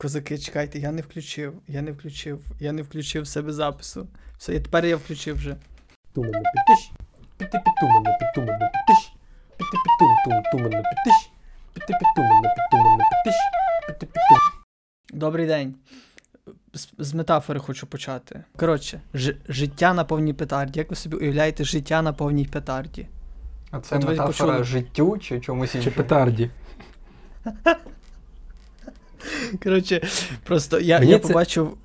Козаки, чекайте, я не включив себе запису. Все, я тепер включив вже. Тумано пітиш, піти-пітумано, пітумано пітиш, піти-пітум-тум-тумано пітиш, піти-пітумано, пітумано пітиш, піти-пітум. Добрий день. З метафори хочу почати. Коротше, життя на повній петарді. Як ви собі уявляєте життя на повній петарді? А це от метафора життю чи чомусь іншому? Чи петарді? Коротше, просто я побачив...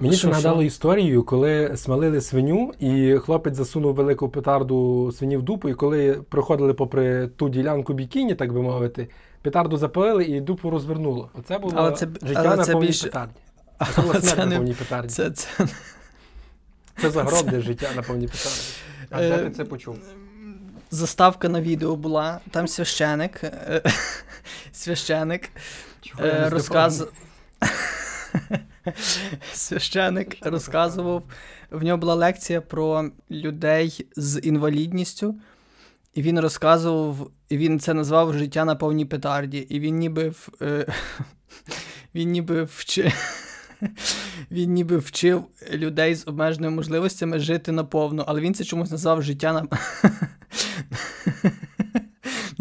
Мені це нагадало історію, коли смалили свиню, і хлопець засунув велику петарду свині в дупу, і коли проходили попри ту ділянку бікіні, так би мовити, петарду запалили і дупу розвернуло. Оце було життя на повній петарді. Але це не... Це загробне життя на повній петарді. А де ти це почув? Заставка на відео була, там священик розказував, в нього була лекція про людей з інвалідністю, і він розказував, і він це назвав «Життя на повній петарді», і він ніби вчив людей з обмеженими можливостями жити наповну, але він це чомусь назвав «Життя на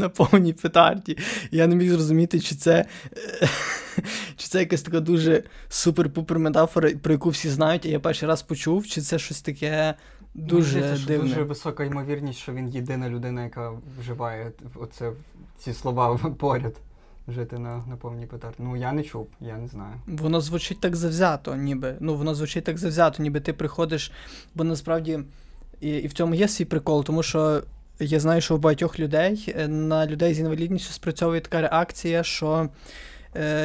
повній петарді». Я не міг зрозуміти, чи це якась така дуже супер-пупер метафора, про яку всі знають, а я перший раз почув, чи це щось таке дуже дивне. Дуже висока ймовірність, що він єдина людина, яка вживає ці слова поряд. Жити на повній петарді. Ну, я не чув, я не знаю. Воно звучить так завзято, ніби. Ти приходиш, бо насправді і в цьому є свій прикол, тому що я знаю, що у багатьох людей, на людей з інвалідністю спрацьовує така реакція, що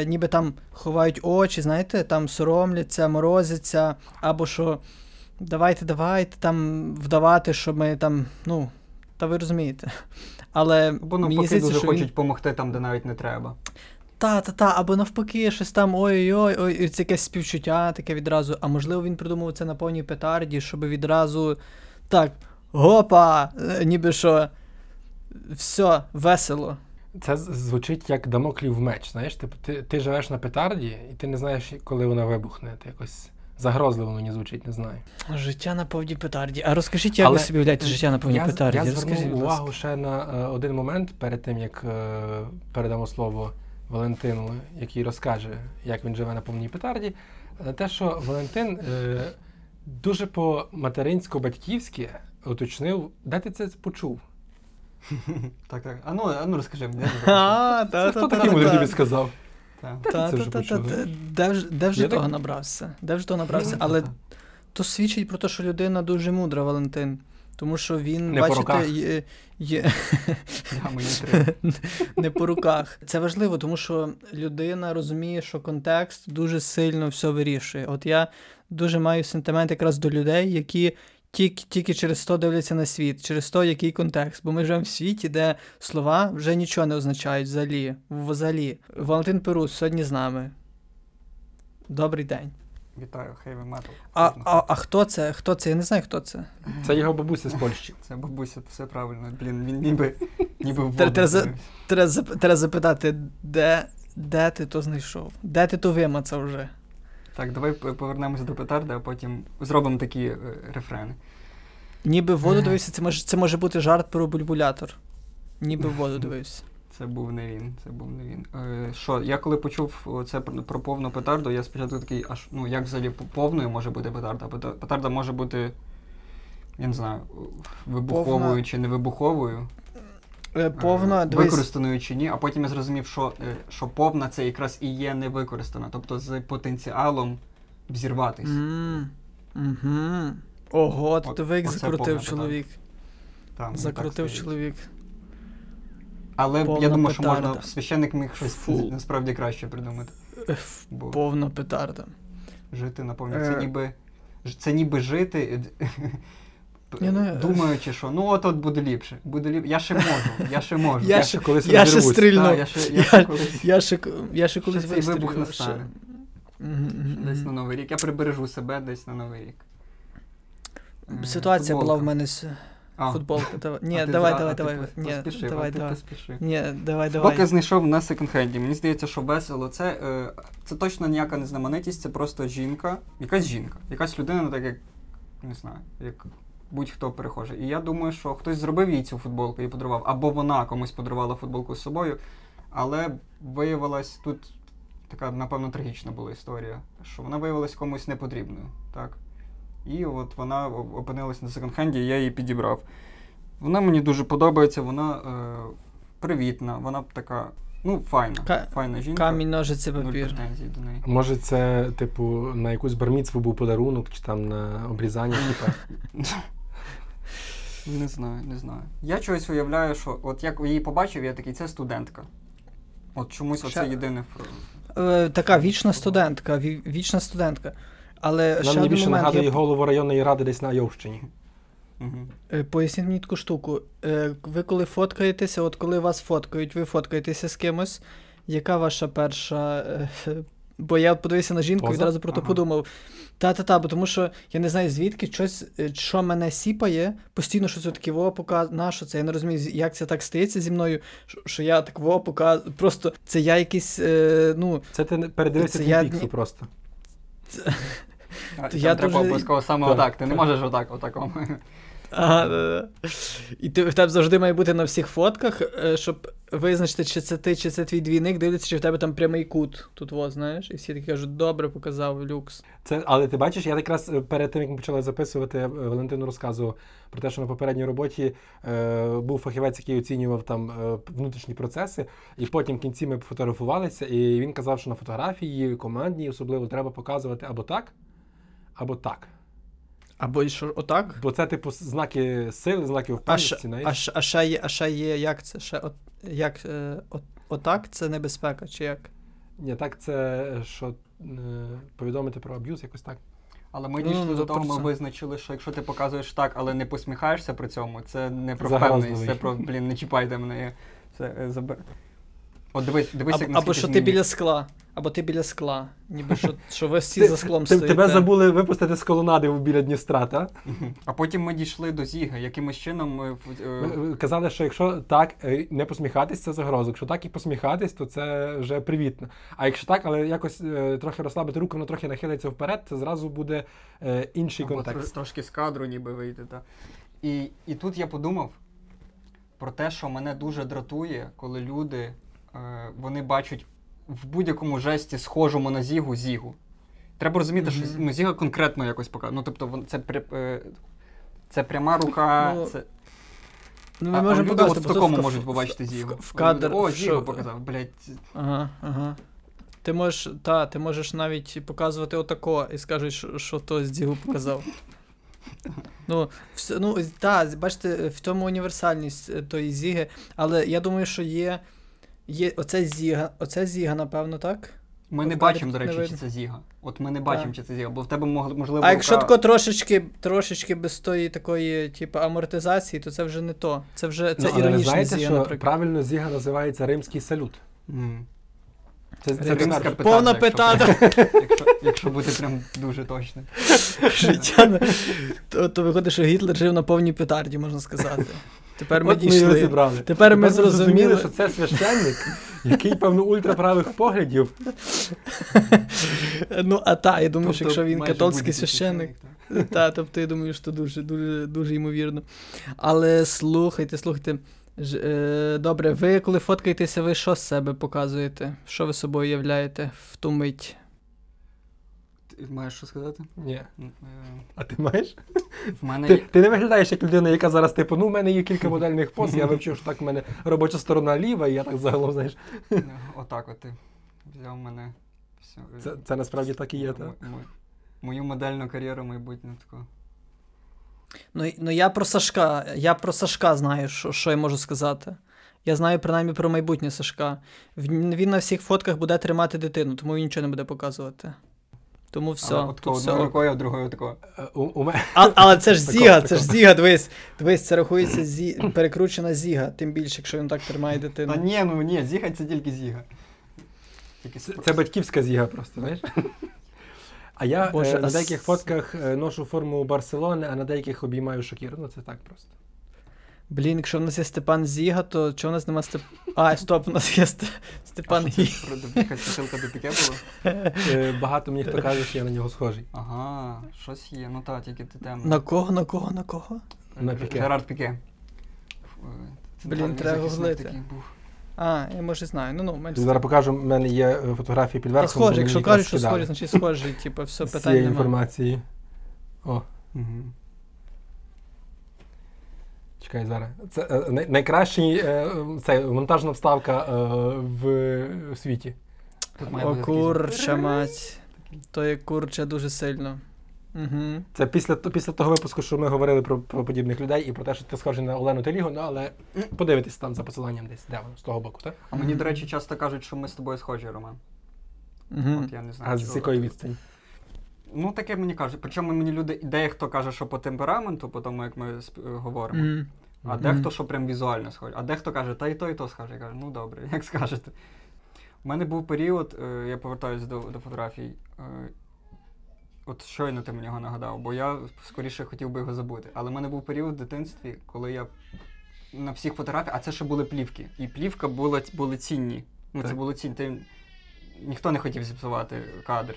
ніби там ховають очі, знаєте, там соромляться, морозяться, або що давайте там вдавати, що ми там, ну, та ви розумієте. Але або навпаки, мені здається, дуже хочуть помогти там, де навіть не треба. Та, або навпаки, щось там ой-ой-ой, це якесь співчуття таке відразу. А можливо він придумав це на повній петарді, щоб відразу так, гопа, ніби що, все, весело. Це звучить як дамоклів меч, знаєш, ти живеш на петарді, і ти не знаєш, коли вона вибухне, ти якось... Загрозливо мені звучить, не знаю. Життя на повній петарді. А розкажіть, як ви собі уявляєте життя на повній петарді? Я звернув увагу ще на один момент перед тим, як передамо слово Валентину, який розкаже, як він живе на повній петарді. Те, що Валентин дуже по-материнсько-батьківськи уточнив, де ти це почув? Так. А ну розкажи мені. Хто такий мудрий тобі сказав? Де вже того набрався? Але то свідчить про те, що людина дуже мудра, Валентин. Тому що він, бачите, є... Не по руках. Це важливо, тому що людина розуміє, що контекст дуже сильно все вирішує. От я дуже маю сентимент якраз до людей, які тільки через то дивляться на світ, через то, який контекст. Бо ми живемо в світі, де слова вже нічого не означають взагалі. Валентин Перуз сьогодні з нами. Добрий день. Вітаю, heavy metal. А хто це? Я не знаю, хто це. Це його бабуся з Польщі. Це бабуся, все правильно. Блін, він ніби вводив. Треба запитати, де ти то знайшов? Де ти то вимацав вже? Так, давай повернемося до петарди, а потім зробимо такі рефрени. Ніби в воду дивився, це може бути жарт про бульбулятор. Ніби в воду дивився. Це був не він. Що, я коли почув це про повну петарду, я спочатку такий, як взагалі повною може бути петарда? Петарда може бути, я не знаю, вибуховою повна... чи не вибуховою. Повна, використаною чи ні, а потім я зрозумів, що повна це якраз і є невикористана, тобто з потенціалом взірватися. Ого, ти закрутив чоловік. Але повна, я думаю, що можна священник міг щось насправді краще придумати. Повна петарда. Жити на повній. Це ніби жити. Думаючи, що от буде ліпше. Я ще можу. Я ще колись вистрілю. Цей вибух настане. Десь на Новий рік. Я прибережу себе десь на Новий рік. Ситуація була в мене футболку. Ні, давай. Поспіши. Поки знайшов на секонд-хенді. Мені здається, що весело. Це точно ніяка не знаменитість, це просто жінка. Якась жінка. Якась людина, ну так як, не знаю, як будь-хто перехожий. І я думаю, що хтось зробив їй цю футболку і подарував. Або вона комусь подарувала футболку з собою. Але виявилась тут така, напевно, трагічна була історія, що вона виявилась комусь непотрібною, так? І от вона опинилась на секонд-хенді, і я її підібрав. Вона мені дуже подобається, вона привітна, вона така, ну, файна жінка. Камінь, ножиці, папір. Може, це, типу, на якусь барміцву був подарунок, чи там на обрізання, типу? Не знаю. Я чогось уявляю, що от як її побачив, я такий, це студентка. От чомусь оце єдине. Така вічна студентка. Але нам ще мені більше момент, нагадує голову районної ради десь на Йовщині. Угу. Поясніть мені таку штуку. Ви коли фоткаєтеся, от коли вас фоткають, ви фоткаєтеся з кимось, яка ваша перша... Бо я подивився на жінку і одразу про то подумав. Бо тому що я не знаю звідки, щось, що мене сіпає, постійно щось отаке нащо це, я не розумію, як це так стається зі мною, що я так показую, просто це я якийсь, ну... Це ти передивився Твінпіксу просто. Там треба обов'язково саме отак, ти не можеш отак, отаком. Ага, і в тебе завжди має бути на всіх фотках, щоб визначити, чи це ти, чи це твій двійник, дивляться, чи в тебе там прямий кут. Тут во, знаєш, і всі такі кажуть, добре, показав, люкс. Це, але ти бачиш, я якраз перед тим, як ми почали записувати, Валентину розказував про те, що на попередній роботі був фахівець, який оцінював там внутрішні процеси, і потім в кінці ми фотографувалися, і він казав, що на фотографії командній особливо треба показувати або так, або так. Або що, отак? Бо це, типу, знаки сили, знаки впевненості. А ще є, як це? Отак це небезпека, чи як? Ні, так це, що повідомити про аб'юз, якось так. Але ми дійшли до того, ми визначили, що якщо ти показуєш так, але не посміхаєшся при цьому, це не про впевненість, це про, не чіпайте мене, це заберу. От дивись, як наскільки. Або що ти біля скла. Ніби що ви всі за склом стоїте. Тебе забули випустити з колонади біля Дністра, так? А потім ми дійшли до Зіга. Якимось чином ми... Казали, що якщо так не посміхатись, це загроза. Якщо так і посміхатись, то це вже привітно. А якщо так, але якось трохи розслабити руку, воно трохи нахилиться вперед, це зразу буде інший контекст. Або трошки з кадру ніби вийти, так. І тут я подумав про те, що мене дуже дратує, коли люди... Вони бачать в будь-якому жесті схожу монозігу зігу. Треба розуміти, що зіга конкретно якось показує. Ну, тобто, це пряма рука. Це... а люди показати, от в такому можуть побачити зігу. В кадр. О, зігу показав, блядь. Ага. Ти можеш навіть показувати отако і скажеш, що то зігу показав. Бачите, в тому універсальність тої зіги. Але я думаю, що є оце зіга, напевно, так? Ми не бачимо, до речі, чи це зіга. От ми не бачимо, чи це зіга, бо в тебе можливо... А якщо тако трошечки без тої такої, типу, амортизації, то це вже не то. Це вже іронічна зіга, наприклад. Правильно зіга називається римський салют. Це римська повна петарда. Якщо бути прям дуже точним. То виходить, що Гітлер жив на повній петарді, можна сказати. Тепер ми дійшли. Тепер ми зрозуміли, що це священник, який, певно, ультраправих поглядів. Я думаю, що якщо він католицький священник, я думаю, що дуже, дуже, дуже ймовірно. Але слухайте. Добре, ви коли фоткаєтеся, ви що з себе показуєте? Що ви собою являєте в ту мить? Маєш що сказати? Ні. А ти маєш? Ти не виглядаєш як людина, яка зараз, типу, в мене є кілька модельних поз, я вивчив, що так в мене робоча сторона ліва, і я так загалом, знаєш. Отак от ти взяв мене. Це насправді так і є, так? Мою модельну кар'єру майбутню таку. Я про Сашка знаю, що я можу сказати. Я знаю, принаймні, про майбутнє Сашка. Він на всіх фотках буде тримати дитину, тому він нічого не буде показувати. Тому все. Одною рукою, а другою такою. Але це ж зіга, дивись, це рахується перекручена зіга, тим більше, якщо він так тримає дитину. Ні, зіга це тільки зіга. Це батьківська зіга просто, знаєш? А я на деяких фотках ношу форму Барселони, а на деяких обіймаю Шакіру. Ну це так просто. Блін, якщо в нас є Степан Зіга, то чого в нас нема Степан... А, стоп, у нас є Степан Зіга. Якась посилка до Піке була? Багато мені хто каже, що я на нього схожий. Ага, щось є, ну так, тільки ти тема. На кого? На Піке. Герард Піке. Блін, треба гуглити. А, я може знаю, менше. Зараз покажу, в мене є фотографії під верхом. Схожий, якщо кажуть, що схожий, значить схожий, типу, все, питань немає. З цієї інформації. О, угу. Чекай, зараз. Це найкращий монтажна вставка в світі. О, курча мать. То є курча дуже сильно. Угу. Це після того випуску, що ми говорили про подібних людей і про те, що ти схожий на Олену Телігу, але подивитись там за посиланням десь, де воно, з того боку, так? А мені, до речі, часто кажуть, що ми з тобою схожі, Роман. Угу. От я не знаю, а з якої відстані? Ну, таке мені кажуть. Причому мені люди, дехто каже, що по темпераменту, по тому, як ми говоримо, а дехто, що прям візуально схожі. А дехто каже, та і то схоже. Я кажу, ну добре, як скажете. У мене був період, я повертаюся до фотографій, от щойно ти мені його нагадав, бо я скоріше хотів би його забути. Але в мене був період в дитинстві, коли я на всіх фотографіях, а це ще були плівки. І плівка були цінні. Ну, це було цінні. Ніхто не хотів зіпсувати кадр.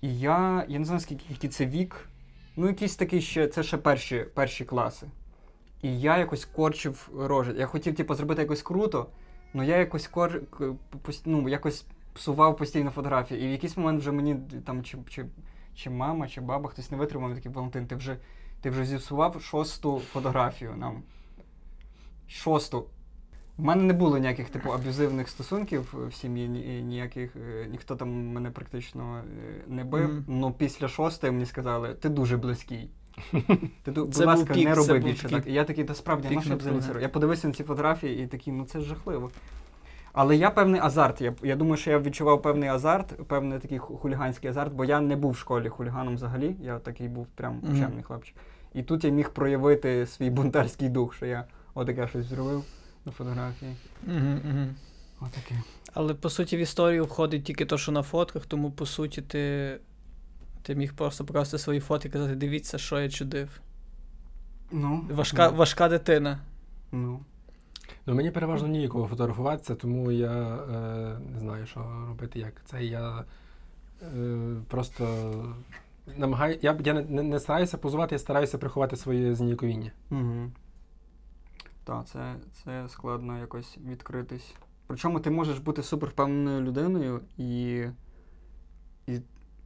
І я не знаю, скільки це вік, якийсь такий ще, це ще перші класи. І я якось корчив рожі. Я хотів, зробити якось круто, але я якось псував постійно фотографії. І в якийсь момент вже мені, там, чи мама, чи баба, хтось не витримав, такий, Валентин, ти вже зіпсував шосту фотографію нам. Шосту. У мене не було ніяких, аб'юзивних стосунків в сім'ї, ніхто там мене практично не бив, але після шостої мені сказали, ти дуже близький. Ти, будь ласка, не роби більше так. І я такий, та справді, я нащо абсолютно. Я подивився на ці фотографії і такий, це жахливо. Але я певний азарт, я думаю, що я відчував певний азарт, певний такий хуліганський азарт, бо я не був в школі хуліганом взагалі, я такий був прям чемний хлопчик. І тут я міг проявити свій бунтарський дух, що я отаке щось зробив. На фотографії. Отаке. Але, по суті, в історію входить тільки те, що на фотках, тому, по суті, ти міг просто показати свої фото і казати, дивіться, що я чудив. Важка дитина. Мені переважно ніякого фотографуватися, тому я не знаю, що робити, як це. Я просто намагаю... Я не стараюся позувати, я стараюся приховати своє зніяковіння. Так, це складно якось відкритись. Причому ти можеш бути супервпевненою людиною і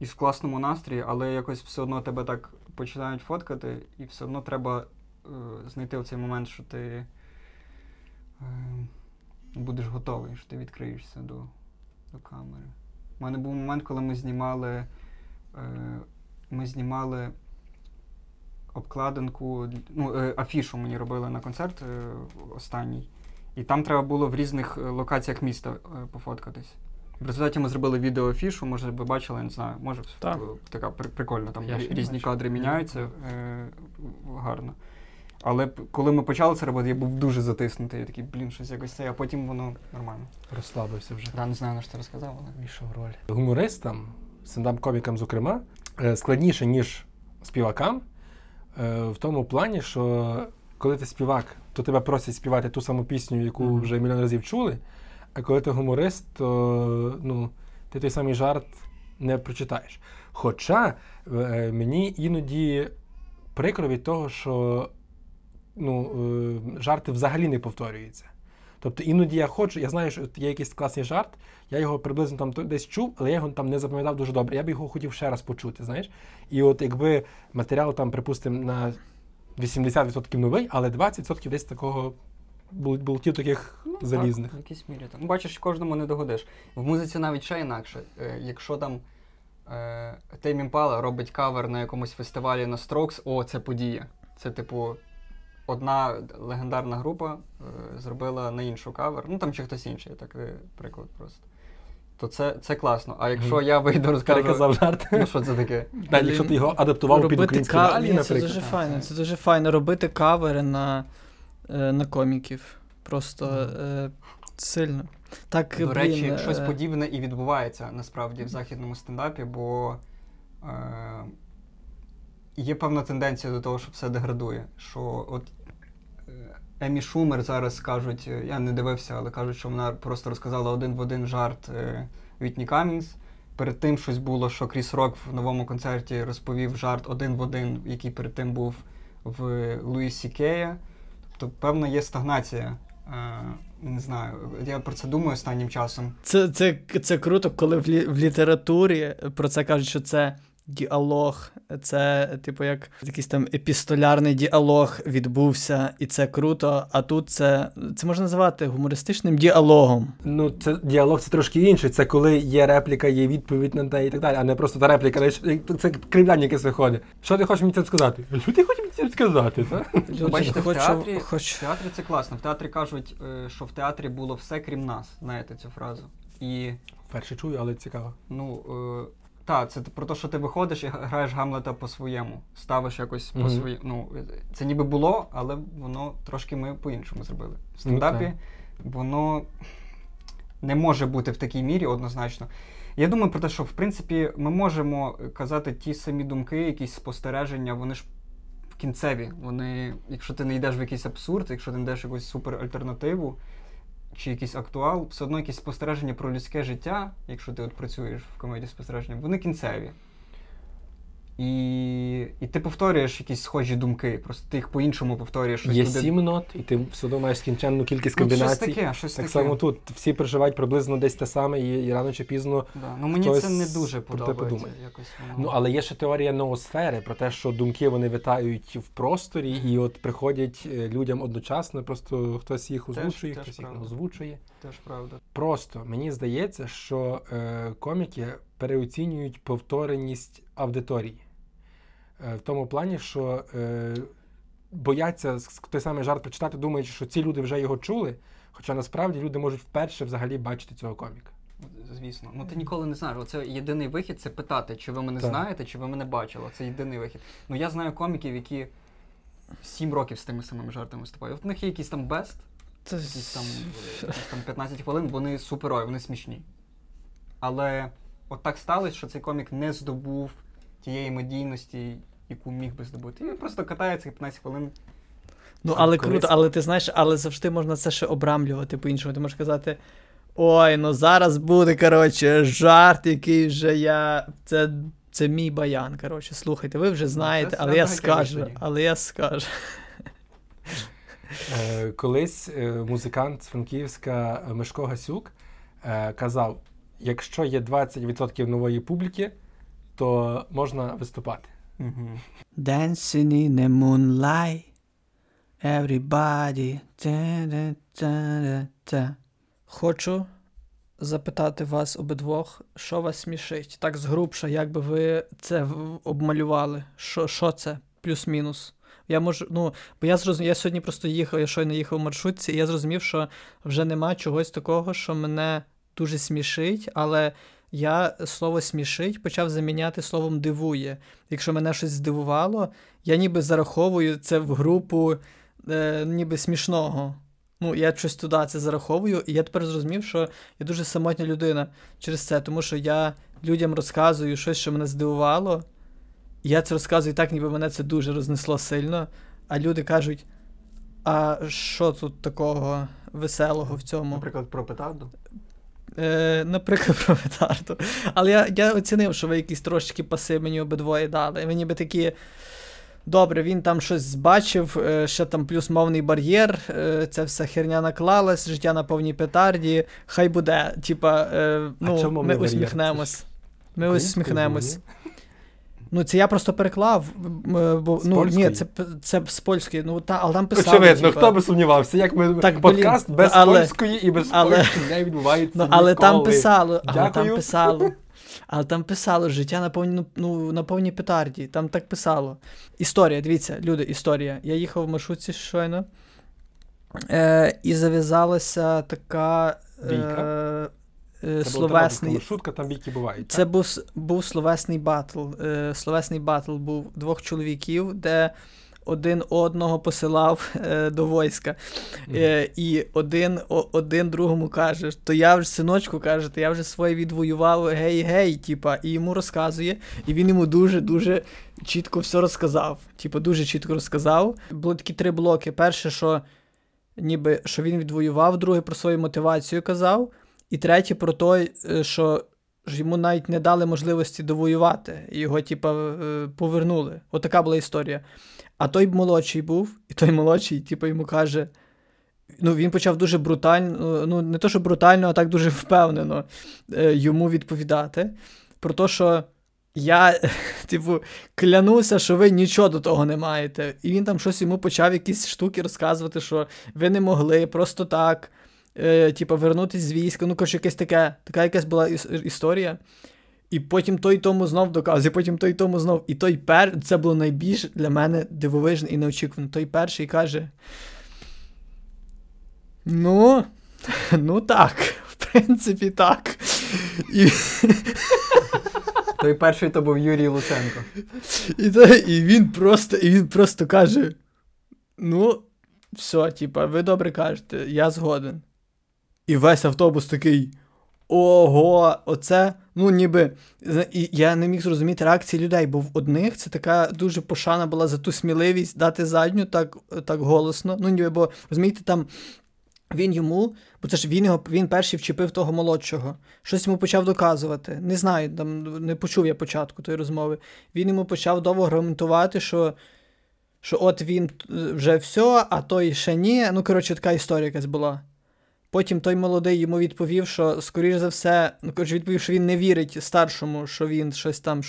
в класному настрої, але якось все одно тебе так починають фоткати, і все одно треба знайти оцей момент, що ти будеш готовий, що ти відкриєшся до камери. У мене був момент, коли ми знімали обкладинку, афішу мені робили на концерт останній. І там треба було в різних локаціях міста пофоткатись. В результаті ми зробили відеоафішу, може ви бачили, не знаю, може така прикольно, там різні кадри міняються, гарно. Але коли ми почали це робити, я був дуже затиснутий, я такий, щось якось це, а потім воно нормально. Розслабився вже. Да, не знаю, на що ти розказав, але війшов роль. Гумористам, стендап-комікам, зокрема, складніше, ніж співакам, в тому плані, що коли ти співак, то тебе просять співати ту саму пісню, яку вже мільйон разів чули, а коли ти гуморист, то ти той самий жарт не прочитаєш. Хоча мені іноді прикро від того, що жарти взагалі не повторюються. Тобто іноді я знаю, що є якийсь класний жарт, я його приблизно там десь чув, але я його там не запам'ятав дуже добре. Я б його хотів ще раз почути, знаєш? І от якби матеріал там, припустимо, на 80% новий, але 20% десь такого бултів таких залізних. Так, в якійсь мірі. Бачиш, кожному не догодиш. В музиці навіть ще інакше. Якщо там Тейм Імпала робить кавер на якомусь фестивалі на Strokes, це подія. Це одна легендарна група зробила на іншу кавер, там чи хтось інший, так приклад просто. То це класно. А якщо я вийду, розказав жарт, що це таке? Якщо ти його адаптував під українську реалію, наприклад. Це дуже файно, робити кавери на коміків. Просто сильно. До речі, щось подібне і відбувається, насправді, в західному стендапі, бо є певна тенденція до того, що все деградує, що Емі Шумер зараз кажуть, я не дивився, але кажуть, що вона просто розказала один в один жарт Вітні Камінз. Перед тим щось було, що Кріс Рок в новому концерті розповів жарт один в один, який перед тим був в Луїсі Кея. Тобто, певно, є стагнація. Не знаю, я про це думаю останнім часом. Це круто, коли в літературі про це кажуть, що це діалог, це типу як якийсь там епістолярний діалог відбувся, і це круто, а тут це можна називати гумористичним діалогом. Ну, це діалог, це трошки інший, це коли є репліка, є відповідь на те і так далі, а не просто та репліка, це кривляння, яке виходить. Що ти хочеш мені це сказати? Що ти хочеш мені це сказати, так? Бачите, в театрі це класно, в театрі кажуть, що в театрі було все крім нас, знаєте цю фразу. І... Перше чую, але цікаво. Ну, так, це про те, що ти виходиш і граєш Гамлета по-своєму, ставиш якось mm-hmm. по-своєму. Ну, це ніби було, але воно трошки ми по-іншому зробили. В стендапі воно не може бути в такій мірі однозначно. Я думаю про те, що в принципі ми можемо казати ті самі думки, якісь спостереження, вони ж кінцеві. Вони, якщо ти не йдеш в якийсь абсурд, якщо ти не йдеш в якусь суперальтернативу, чи якийсь актуал, все одно якісь спостереження про людське життя, якщо ти от працюєш в комедії спостереження, вони кінцеві. І ти повторюєш якісь схожі думки, просто ти їх по-іншому повторюєш. Є туди... 7 нот, і ти все одно маєш скінченну кількість комбінацій. Ну, щось таке. Так само тут. Всі переживають приблизно десь те саме, і рано чи пізно ну, мені це не дуже подобається. Якось, ну, але є ще теорія ноосфери, про те, що думки вони витають в просторі, і от приходять людям одночасно, просто хтось їх озвучує, хтось їх не озвучує. Теж правда. Просто, мені здається, що коміки переоцінюють повтореність аудиторії. В тому плані, що бояться той самий жарт прочитати, думаючи, що ці люди вже його чули, хоча насправді люди можуть вперше взагалі бачити цього коміка. Звісно. Ну ти ніколи не знаєш. Оце єдиний вихід — це питати, чи ви мене знаєте, чи ви мене бачили. Це єдиний вихід. Ну я знаю коміків, які 7 років з тими самими жартами виступають. В них є якийсь там бест, якісь там 15 хвилин, вони суперові, вони смішні. Але от так сталося, що цей комік не здобув тієї медійності, яку міг би здобути. І він просто катається 15 хвилин. Ну, але круто, але ти знаєш, але завжди можна це ще обрамлювати по-іншому. Ти можеш казати, ой, ну зараз буде, коротше, жарт, який вже я... Це мій баян, коротше, слухайте, ви вже знаєте, але я скажу, Колись музикант з Франківська Мишко Гасюк казав, якщо є 20% нової публіки, то можна виступати. Mm-hmm. Dancing in the moonlight, everybody. Хочу запитати вас обидвох, що вас смішить? Так згрубша, як би ви це обмалювали? Що це? Плюс-мінус. Я можу, ну, бо я зрозумів, я сьогодні просто їхав, я щойно їхав в маршрутці, і я зрозумів, що вже нема чогось такого, що мене дуже смішить, але я слово «смішить» почав заміняти словом «дивує». Якщо мене щось здивувало, я ніби зараховую це в групу ніби смішного. Ну, я щось туди це зараховую, і я тепер зрозумів, що я дуже самотня людина через це, тому що я людям розказую щось, що мене здивувало, і я це розказую так, ніби мене це дуже рознесло сильно, а люди кажуть, а що тут такого веселого в цьому? Наприклад, про петарду? Наприклад, про петарду. Але я оцінив, що ви якісь трошечки паси мені обидвоє дали. Ви ніби такі, добре, він там щось збачив, ще там плюс мовний бар'єр, ця вся херня наклалась, життя на повній петарді, хай буде. Типа, ну, ми усміхнемось. Ми усміхнемось. Ну, це я просто переклав, бо, ну, ні, це з польської, ну, та, але там писали. Очевидно, типу, хто би сумнівався, як ми, так, подкаст без польської і без польської не відбувається ніколи. Але там писало, життя на повній, ну, на повній петарді, там так писало. Історія, дивіться, люди, історія. Я їхав в маршрутці щойно, і зав'язалася така... Бійка. Словесний... Шутка, там бійки бувають. Це був словесний батл. Словесний батл був двох чоловіків, де один одного посилав до війська. І один другому каже, то я вже, синочку, каже, то я вже своє відвоював, гей-гей, типа, і йому розказує, і він йому дуже-дуже чітко все розказав. Типа, дуже чітко розказав. Були такі 3 блоки. Перше, що ніби, що він відвоював, друге про свою мотивацію казав, і третє про те, що йому навіть не дали можливості довоювати, його, типа, повернули. Отака була історія. А той молодший був, і той молодший, типа, йому каже, ну, він почав дуже брутально, ну, не то, що брутально, а так дуже впевнено йому відповідати про те, що я, типу, клянуся, що ви нічого до того не маєте. І він там щось йому почав якісь штуки розказувати, що ви не могли просто так, типу, вернутись з війська. Ну, коротше, якесь таке, така якась була історія. І потім той тому знов доказує, і потім той тому знов. І той перший, це було найбільш для мене дивовижно і неочікувано. Той перший каже, ну так, в принципі так. І... той перший то був Юрій Луценко. І він просто каже, ну, все, типа, ви добре кажете, я згоден. І весь автобус такий, ого, оце, ну ніби, і я не міг зрозуміти реакції людей, бо в одних це така дуже пошана була за ту сміливість дати задню так голосно, ну ніби, бо, розумієте, там, він йому, бо це ж він перший вчепив того молодшого, щось йому почав доказувати, не знаю, там не почув я початку тої розмови, він йому почав довго аргументувати, що от він вже все, а той ще ні, ну коротше така історія якась була. Потім той молодий йому відповів, що скоріш за все, ну коротше відповів, що він не вірить старшому, що він щось там,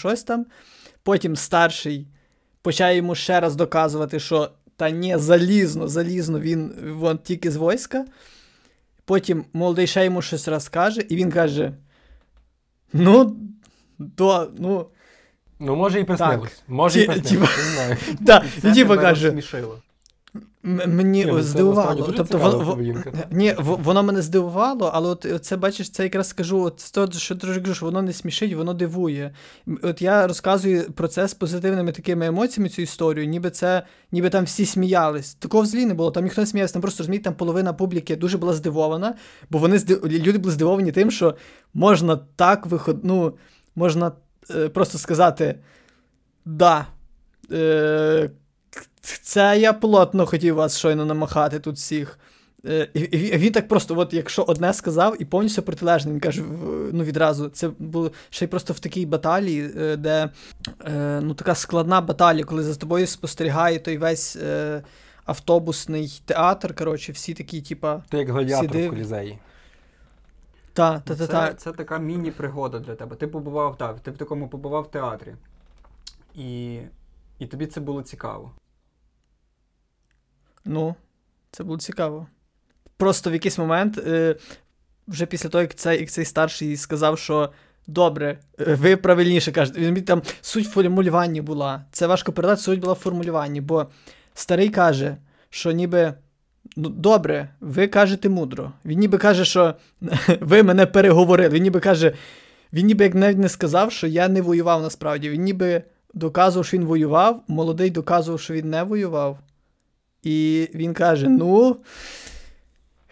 потім старший почав йому ще раз доказувати, що та ні, залізно, він вон тільки з війська. Потім молодий ще йому щось раз каже, і він каже, ну... Ну, може і приснилось. Так, і тіпа каже... Мені здивувало. Тобто, ні, воно мене здивувало, але от це, бачиш, це якраз скажу, що трошки кажу, що воно не смішить, воно дивує. От я розказую про це з позитивними такими емоціями, цю історію, ніби там всі сміялись. Такого взагалі не було, там ніхто не сміявся, там просто, розумієте, там половина публіки дуже була здивована, бо люди були здивовані тим, що можна так можна просто сказати, да, це я плотно хотів вас щойно намахати тут всіх. І він так просто, от якщо одне сказав, і повністю протилежне, він каже, ну відразу, це було ще й просто в такій баталії, де, ну така складна баталія, коли за тобою спостерігає той весь автобусний театр, коротше, всі такі, типа... Ти як гладіатор в Колізеї. Так. Це така міні-пригода для тебе. Ти в такому побував театрі. І тобі це було цікаво. Ну, це було цікаво. Просто в якийсь момент, вже після того, як цей старший сказав, що добре, ви правильніше кажете. Там суть в формулюванні була. Це важко передати, суть була в формулюванні. Бо старий каже, що ніби, ну добре, ви кажете мудро. Він ніби каже, що ви мене переговорили. Він ніби як навіть не сказав, що я не воював насправді. Він ніби доказував, що він воював, молодий доказував, що він не воював. І він каже, ну,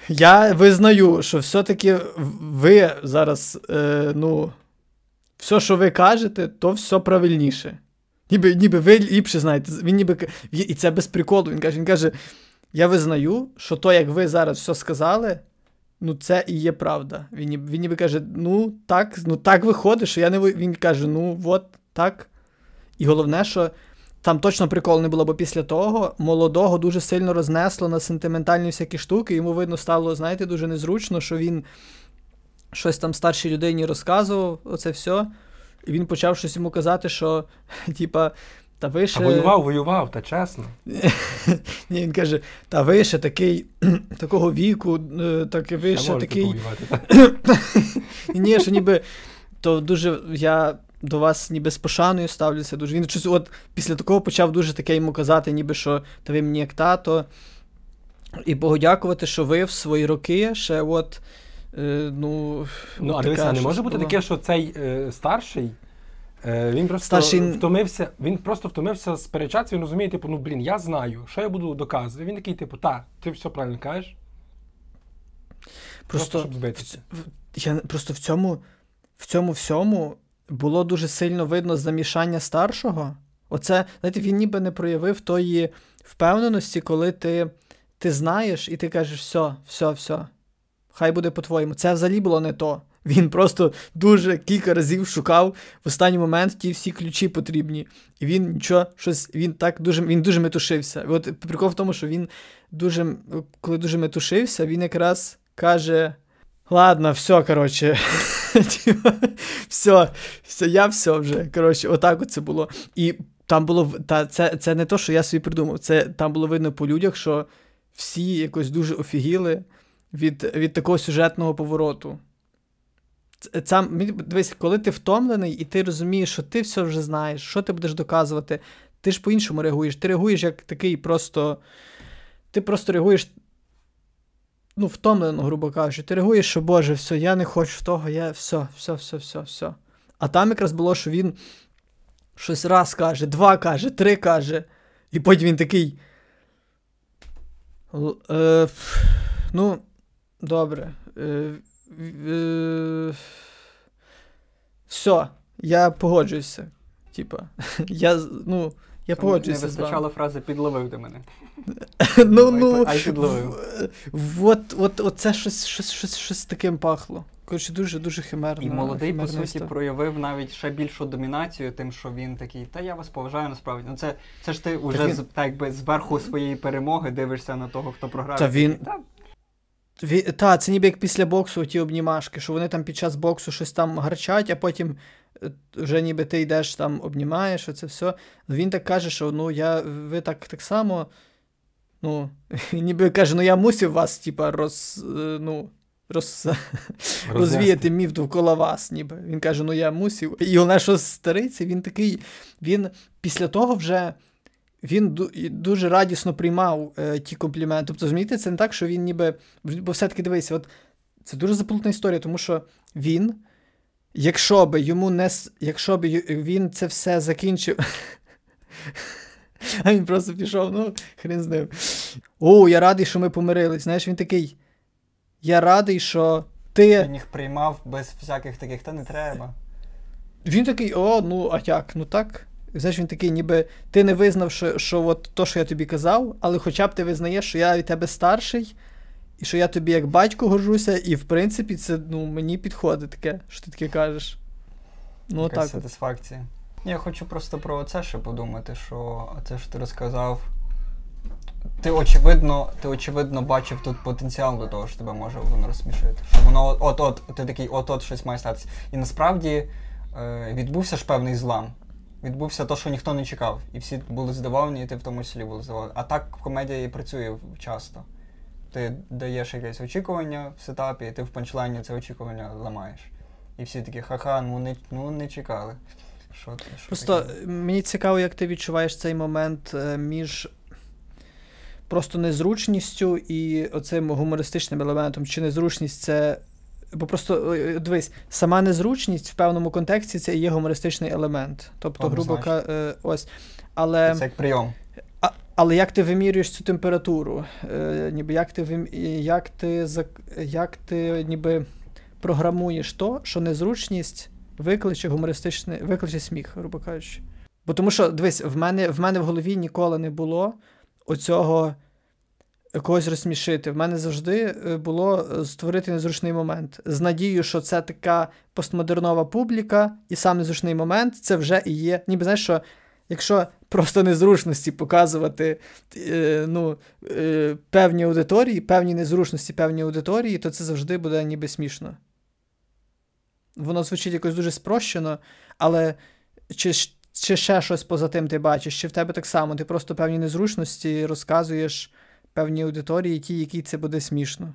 я визнаю, що все-таки ви зараз, все, що ви кажете, то все правильніше. Ніби ви ліпше знаєте. Він ніби, і це без приколу. Він каже, я визнаю, що то, як ви зараз все сказали, ну, це і є правда. Він ніби каже, ну так виходить, що я не воюю. Він каже, ну, от так. І головне, що там точно прикол не було, бо після того молодого дуже сильно рознесло на сентиментальні всякі штуки. Йому, видно, стало, знаєте, дуже незручно, що він щось там старшій людині розказував, оце все. І він почав щось йому казати, що, типа, та ви ще... А воював, та чесно. Ні, він каже, та ви ще такий, такого віку, так ви ще такий... Ні, що ніби, то дуже я... до вас ніби з пошаною ставлюся дуже. Він щось от після такого почав дуже таке йому казати, ніби що та ви мені як тато. І Богу дякувати, що ви в свої роки ще от ну а дивіться, не може бути таке, що цей старший він просто втомився сперечатися, він розуміє, типу, ну блін, я знаю, що я буду доказувати. Він такий, типу, та, ти все правильно кажеш. Просто щоб збитися. Я просто в цьому всьому було дуже сильно видно замішання старшого. Оце, знаєте, він ніби не проявив тої впевненості, коли ти ти знаєш, і ти кажеш, все, хай буде по-твоєму. Це взагалі було не то. Він просто дуже кілька разів шукав в останній момент ті всі ключі потрібні. І він нічого, щось, він дуже метушився. От прикол в тому, що він дуже, коли дуже метушився, він якраз каже: ладно, все, короче, все, отак оце було. І там було, це не то, що я собі придумав, це там було видно по людях, що всі якось дуже офігіли від такого сюжетного повороту. Дивись, коли ти втомлений і ти розумієш, що ти все вже знаєш, що ти будеш доказувати, ти ж по-іншому реагуєш. Ти реагуєш як такий просто... Ти просто реагуєш, ну, втомлено, грубо кажучи. Ти реагуєш, що, боже, все, я не хочу того, я все. А там якраз було, що він щось раз каже, два каже, три каже, і потім він такий... Ну, добре... Все, я погоджуюся. Типа, я погоджуюся. Не вистачало фрази «підловив до мене». Ай, підловив. От це щось таким пахло. Коротше, дуже-дуже химерно. І молодий, по суті, проявив навіть ще більшу домінацію тим, що він такий, та я вас поважаю насправді. Ну це ж ти вже зверху своєї перемоги дивишся на того, хто програв. Та, це ніби як після боксу ті обнімашки, що вони там під час боксу щось там гарчать, а потім вже ніби ти йдеш там обнімаєш, оце все. Він так каже, що ну я, ви так само, ну, ніби каже, ну я мусив вас, типа, розвіяти міф довкола вас, ніби. Він каже, ну я мусив. І головне, що стариці, він такий, він після того вже... Він дуже радісно приймав ті компліменти. Тобто, розумієте, це не так, що він ніби... Бо все-таки, дивися, от це дуже заплутана історія, тому що він, якщо би він це все закінчив... А він просто пішов, ну, хрін з ним. О, я радий, що ми помирились. Знаєш, він такий, я радий, що ти... Він їх приймав без всяких таких, та не треба. Він такий, а як, ну так... Знаєш, він такий, ніби ти не визнав, що от то, що я тобі казав, але хоча б ти визнаєш, що я від тебе старший, і що я тобі як батько горжуся, і в принципі це, ну, мені підходить таке, що ти таке кажеш. Ну, якась так сатисфакція. Я хочу просто про це ще подумати, що це, що ти розказав, ти очевидно бачив тут потенціал до того, що тебе може воно розсмішити. Що воно ти такий, щось має статися. І насправді відбувся ж певний злам. Відбувся те, що ніхто не чекав. І всі були здивовані, і ти в тому числі були здивовані. А так комедія і працює часто. Ти даєш якесь очікування в сетапі, і ти в панчлайні це очікування ламаєш. І всі такі, ха-ха, не чекали. Що просто таке? Мені цікаво, як ти відчуваєш цей момент між просто незручністю і оцим гумористичним елементом. Чи незручність це... Бо просто, дивись, сама незручність в певному контексті це і є гумористичний елемент. Тобто, Але, це як прийом. Але як ти вимірюєш цю температуру? Ніби як ти ніби програмуєш то, що незручність викличе гумористичний, викличе сміх, грубо кажучи. Бо тому що, дивись, в мене в голові ніколи не було оцього... когось розсмішити. В мене завжди було створити незручний момент. З надією, що це така постмодернова публіка, і сам незручний момент, це вже і є. Ніби, знаєш, що якщо просто незручності показувати певні незручності певній аудиторії, то це завжди буде ніби смішно. Воно звучить якось дуже спрощено, але чи ще щось поза тим ти бачиш, чи в тебе так само, ти просто певні незручності розказуєш певній аудиторії, ті, якій це буде смішно.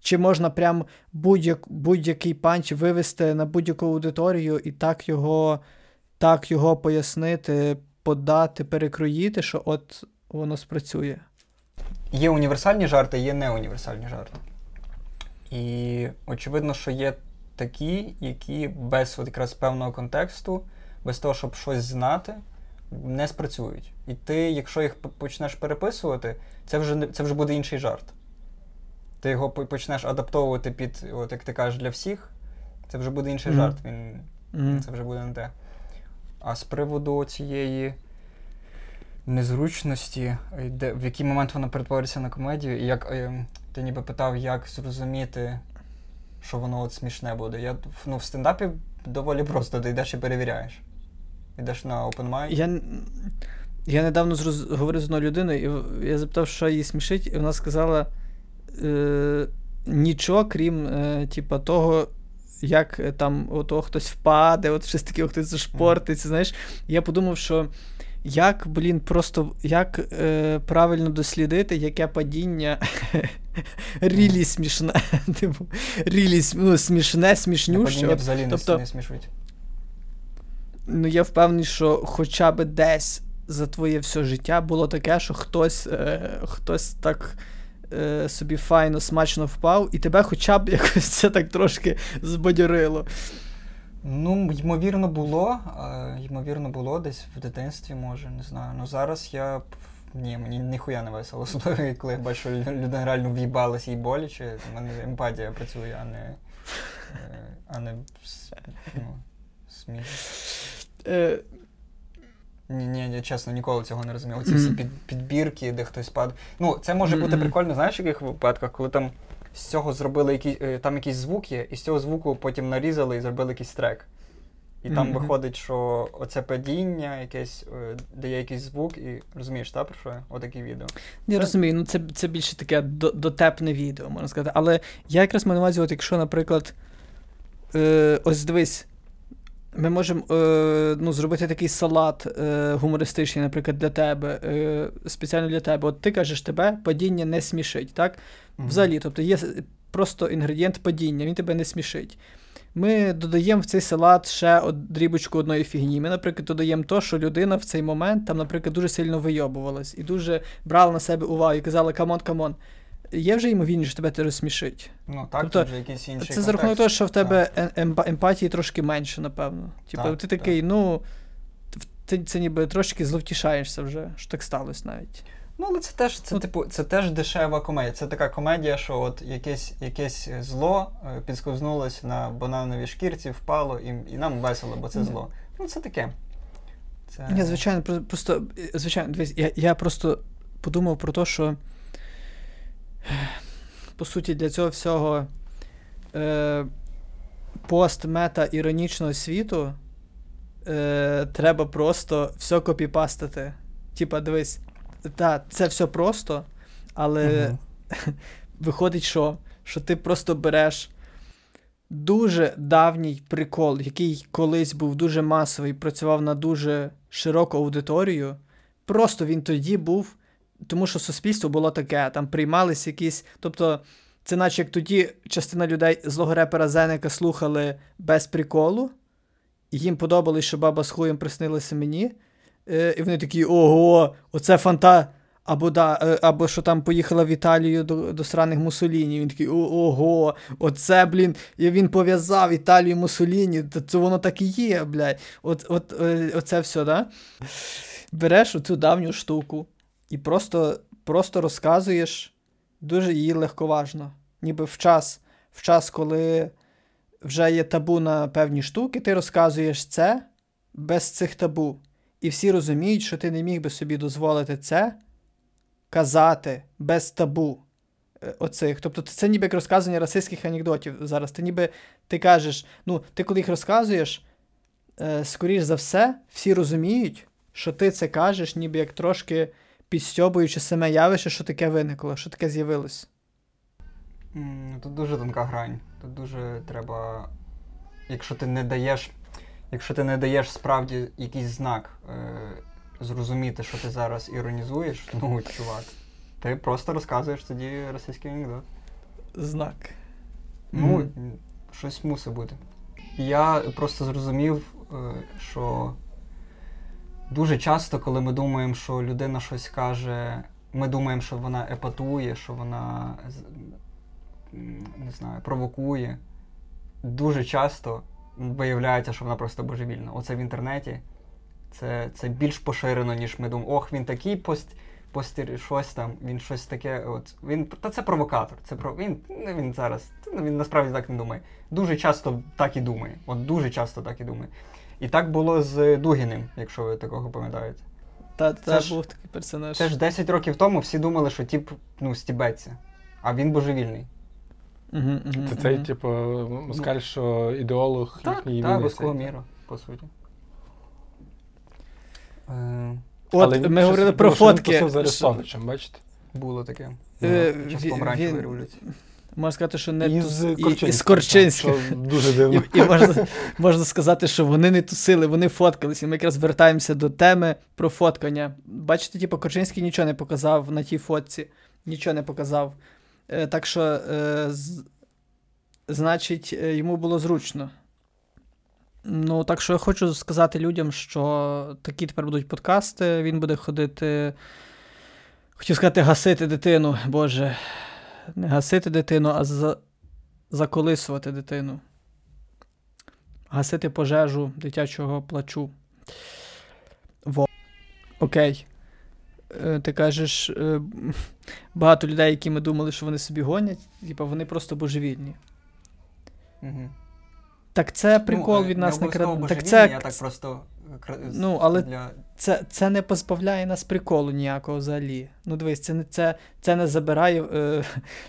Чи можна прям будь-який панч вивести на будь-яку аудиторію і так його пояснити, подати, перекроїти, що от воно спрацює? Є універсальні жарти, є неуніверсальні жарти. І очевидно, що є такі, які без от якраз певного контексту, без того, щоб щось знати, не спрацюють. І ти, якщо їх почнеш переписувати, це вже буде інший жарт. Ти його почнеш адаптовувати під, от як ти кажеш, для всіх, це вже буде інший жарт, це вже буде не те. А з приводу цієї незручності, в який момент вона перетворюється на комедію, і як ти ніби питав, як зрозуміти, що воно от смішне буде. Я, в стендапі доволі просто, ти йдеш і перевіряєш. Йдеш на опенмайк. Я недавно говорив з одною людиною, і я запитав, що її смішить, і вона сказала нічого, крім того, як там ото хтось впаде, от щось таке, хтось зашпортиться, знаєш. Я подумав, що як правильно дослідити, яке падіння рілі смішне, рілі смішне, смішнюще. Взагалі не смішують. Ну, я впевнений, що хоча б десь за твоє все життя було таке, що хтось так собі файно, смачно впав, і тебе хоча б якось це так трошки збадьорило. Ну, ймовірно було десь в дитинстві, може, не знаю. Ну, зараз я... Ні, мені ніхуя не весело, особливо, коли я бачу, що людина реально в'їбалась їй боляче. У мене емпатія працює, а не сміх. Ні, я чесно, ніколи цього не розумів. Оці всі підбірки, де хтось падає. Ну, це може бути прикольно, знаєш, в яких випадках, коли там з цього зробили якийсь звук є, і з цього звуку потім нарізали і зробили якийсь трек. І там виходить, що оце падіння, якесь, де є якийсь звук, і розумієш, так, про що я? Отакі відео. Я розумію, ну це більше таке дотепне відео, можна сказати. Але я якраз маю на увазі, якщо, наприклад, ось дивись, ми можемо зробити такий салат гумористичний, наприклад, для тебе, спеціально для тебе. От ти кажеш, тебе падіння не смішить, так? Взагалі, тобто є просто інгредієнт падіння, він тебе не смішить. Ми додаємо в цей салат ще дрібочку одної фігні. Ми, наприклад, додаємо то, що людина в цей момент, там, наприклад, дуже сильно вийобувалась і дуже брала на себе увагу і казала «камон». Є вже ймовірність, що тебе це розсмішить. Ну так, тобто, вже якийсь інший контекст. Це за рахунок того, що в тебе емпатії трошки менше, напевно. Типу, ти такий, ти це ніби трошки зловтішаєшся вже, що так сталося навіть. Ну, але це теж, це теж дешева комедія. Це така комедія, що от якесь зло підсковзнулося на банановій шкірці, впало, і нам весело, бо це зло. Ну, це таке. Це... Ні, звичайно, дивись, я просто подумав про те, що по суті, для цього всього постмета-іронічного світу треба просто все копіпастити. Типа, дивись, це все просто, але виходить, що ти просто береш дуже давній прикол, який колись був дуже масовий, працював на дуже широку аудиторію, просто він тоді був. Тому що суспільство було таке, там приймались якісь... Тобто, це наче як тоді частина людей злого репера Зенека слухали без приколу, і їм подобалось, що баба з хуєм приснилася мені, і вони такі, ого, оце фанта... Або що там поїхала в Італію до сраних Муссоліні. Він такий, ого, оце, блін, і він пов'язав Італію Муссоліні, це воно так і є, блядь. Оце все, да? Береш оцю давню штуку. І просто розказуєш дуже її легковажно. Ніби в час, коли вже є табу на певні штуки, ти розказуєш це без цих табу. І всі розуміють, що ти не міг би собі дозволити це казати без табу оцих. Тобто це ніби як розказування расистських анекдотів зараз. Ти кажеш, ти коли їх розказуєш, скоріш за все, всі розуміють, що ти це кажеш, ніби як трошки... підстьобуючи саме явище, що таке виникло, що таке з'явилось? Тут дуже тонка грань. Тут дуже треба... Якщо ти не даєш справді якийсь знак зрозуміти, що ти зараз іронізуєш, чувак, ти просто розказуєш тоді російський анекдот. Знак. Щось мусить бути. Я просто зрозумів, що... Дуже часто, коли ми думаємо, що людина щось каже, ми думаємо, що вона епатує, що вона, не знаю, провокує. Дуже часто виявляється, що вона просто божевільна. Оце в інтернеті. Це більш поширено, ніж ми думаємо. Ох, він такий щось там, він щось таке. Та це провокатор. Він зараз, він насправді так не думає. Дуже часто так і думає. Дуже часто так і думає. І так було з Дугіним, якщо ви такого пам'ятаєте. Це був такий персонаж. Це ж 10 років тому всі думали, що тип, ну, стібеться, а він божевільний. Це цей, типу, москаль, що ідеолог їхньої війни. Так, руського міру, по суті. От ми говорили про фотки. З Арестовичем, бачите? Було таке. Часком ранньої революції. Можна сказати, що не з Корчинським. Дуже дивно. І можна сказати, що вони не тусили, вони фоткалися. І ми якраз вертаємося до теми про фоткання. Бачите, типу, Корчинський нічого не показав на тій фотці. Нічого не показав. Так що, значить, йому було зручно. Ну, так що я хочу сказати людям, що такі тепер будуть подкасти. Він буде ходити, хотів сказати, гасити дитину, Боже. Не гасити дитину, а заколисувати дитину. Гасити пожежу дитячого плачу. Во. Окей. Ти кажеш, багато людей, які ми думали, що вони собі гонять, вони просто божевільні. Угу. Так це прикол від нас не краде. Так це... Я так просто... Ну, але для... це не позбавляє нас приколу ніякого взагалі. Ну, дивись,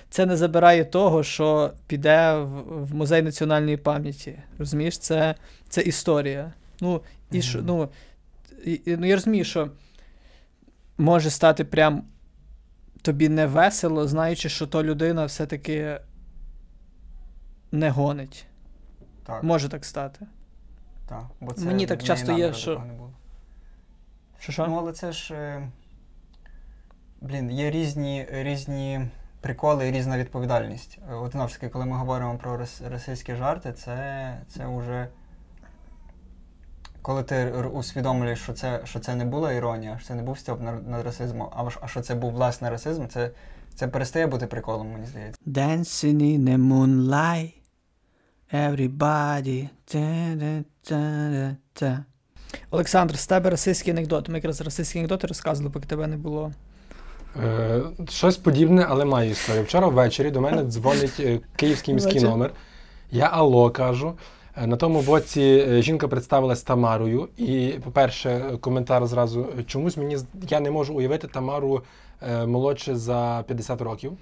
це не забирає того, що піде в Музей національної пам'яті. Розумієш? Це історія. Ну, і що, я розумію, що може стати прям тобі не весело, знаючи, що то людина все-таки не гонить. Так. Може так стати. Так, бо це мені так часто є, що... Що? Ну, але це ж... Блін, є різні приколи і різна відповідальність. От, знову ж таки, коли ми говоримо про російські жарти, це вже... Коли ти усвідомлюєш, що це не була іронія, що це не був стьоп над расизмом, а що це був власне расизм, це перестає бути приколом, мені здається. Dancing in the moonlight, everybody... Олександр, з тебе російський анекдот. Ми якраз російські анекдоти розказували, поки тебе не було. Щось подібне, але маю історію. Вчора ввечері до мене дзвонить київський міський номер. Я алло кажу. На тому боці жінка представилась Тамарою. І, по-перше, коментар зразу. Чомусь я не можу уявити Тамару молодше за 50 років.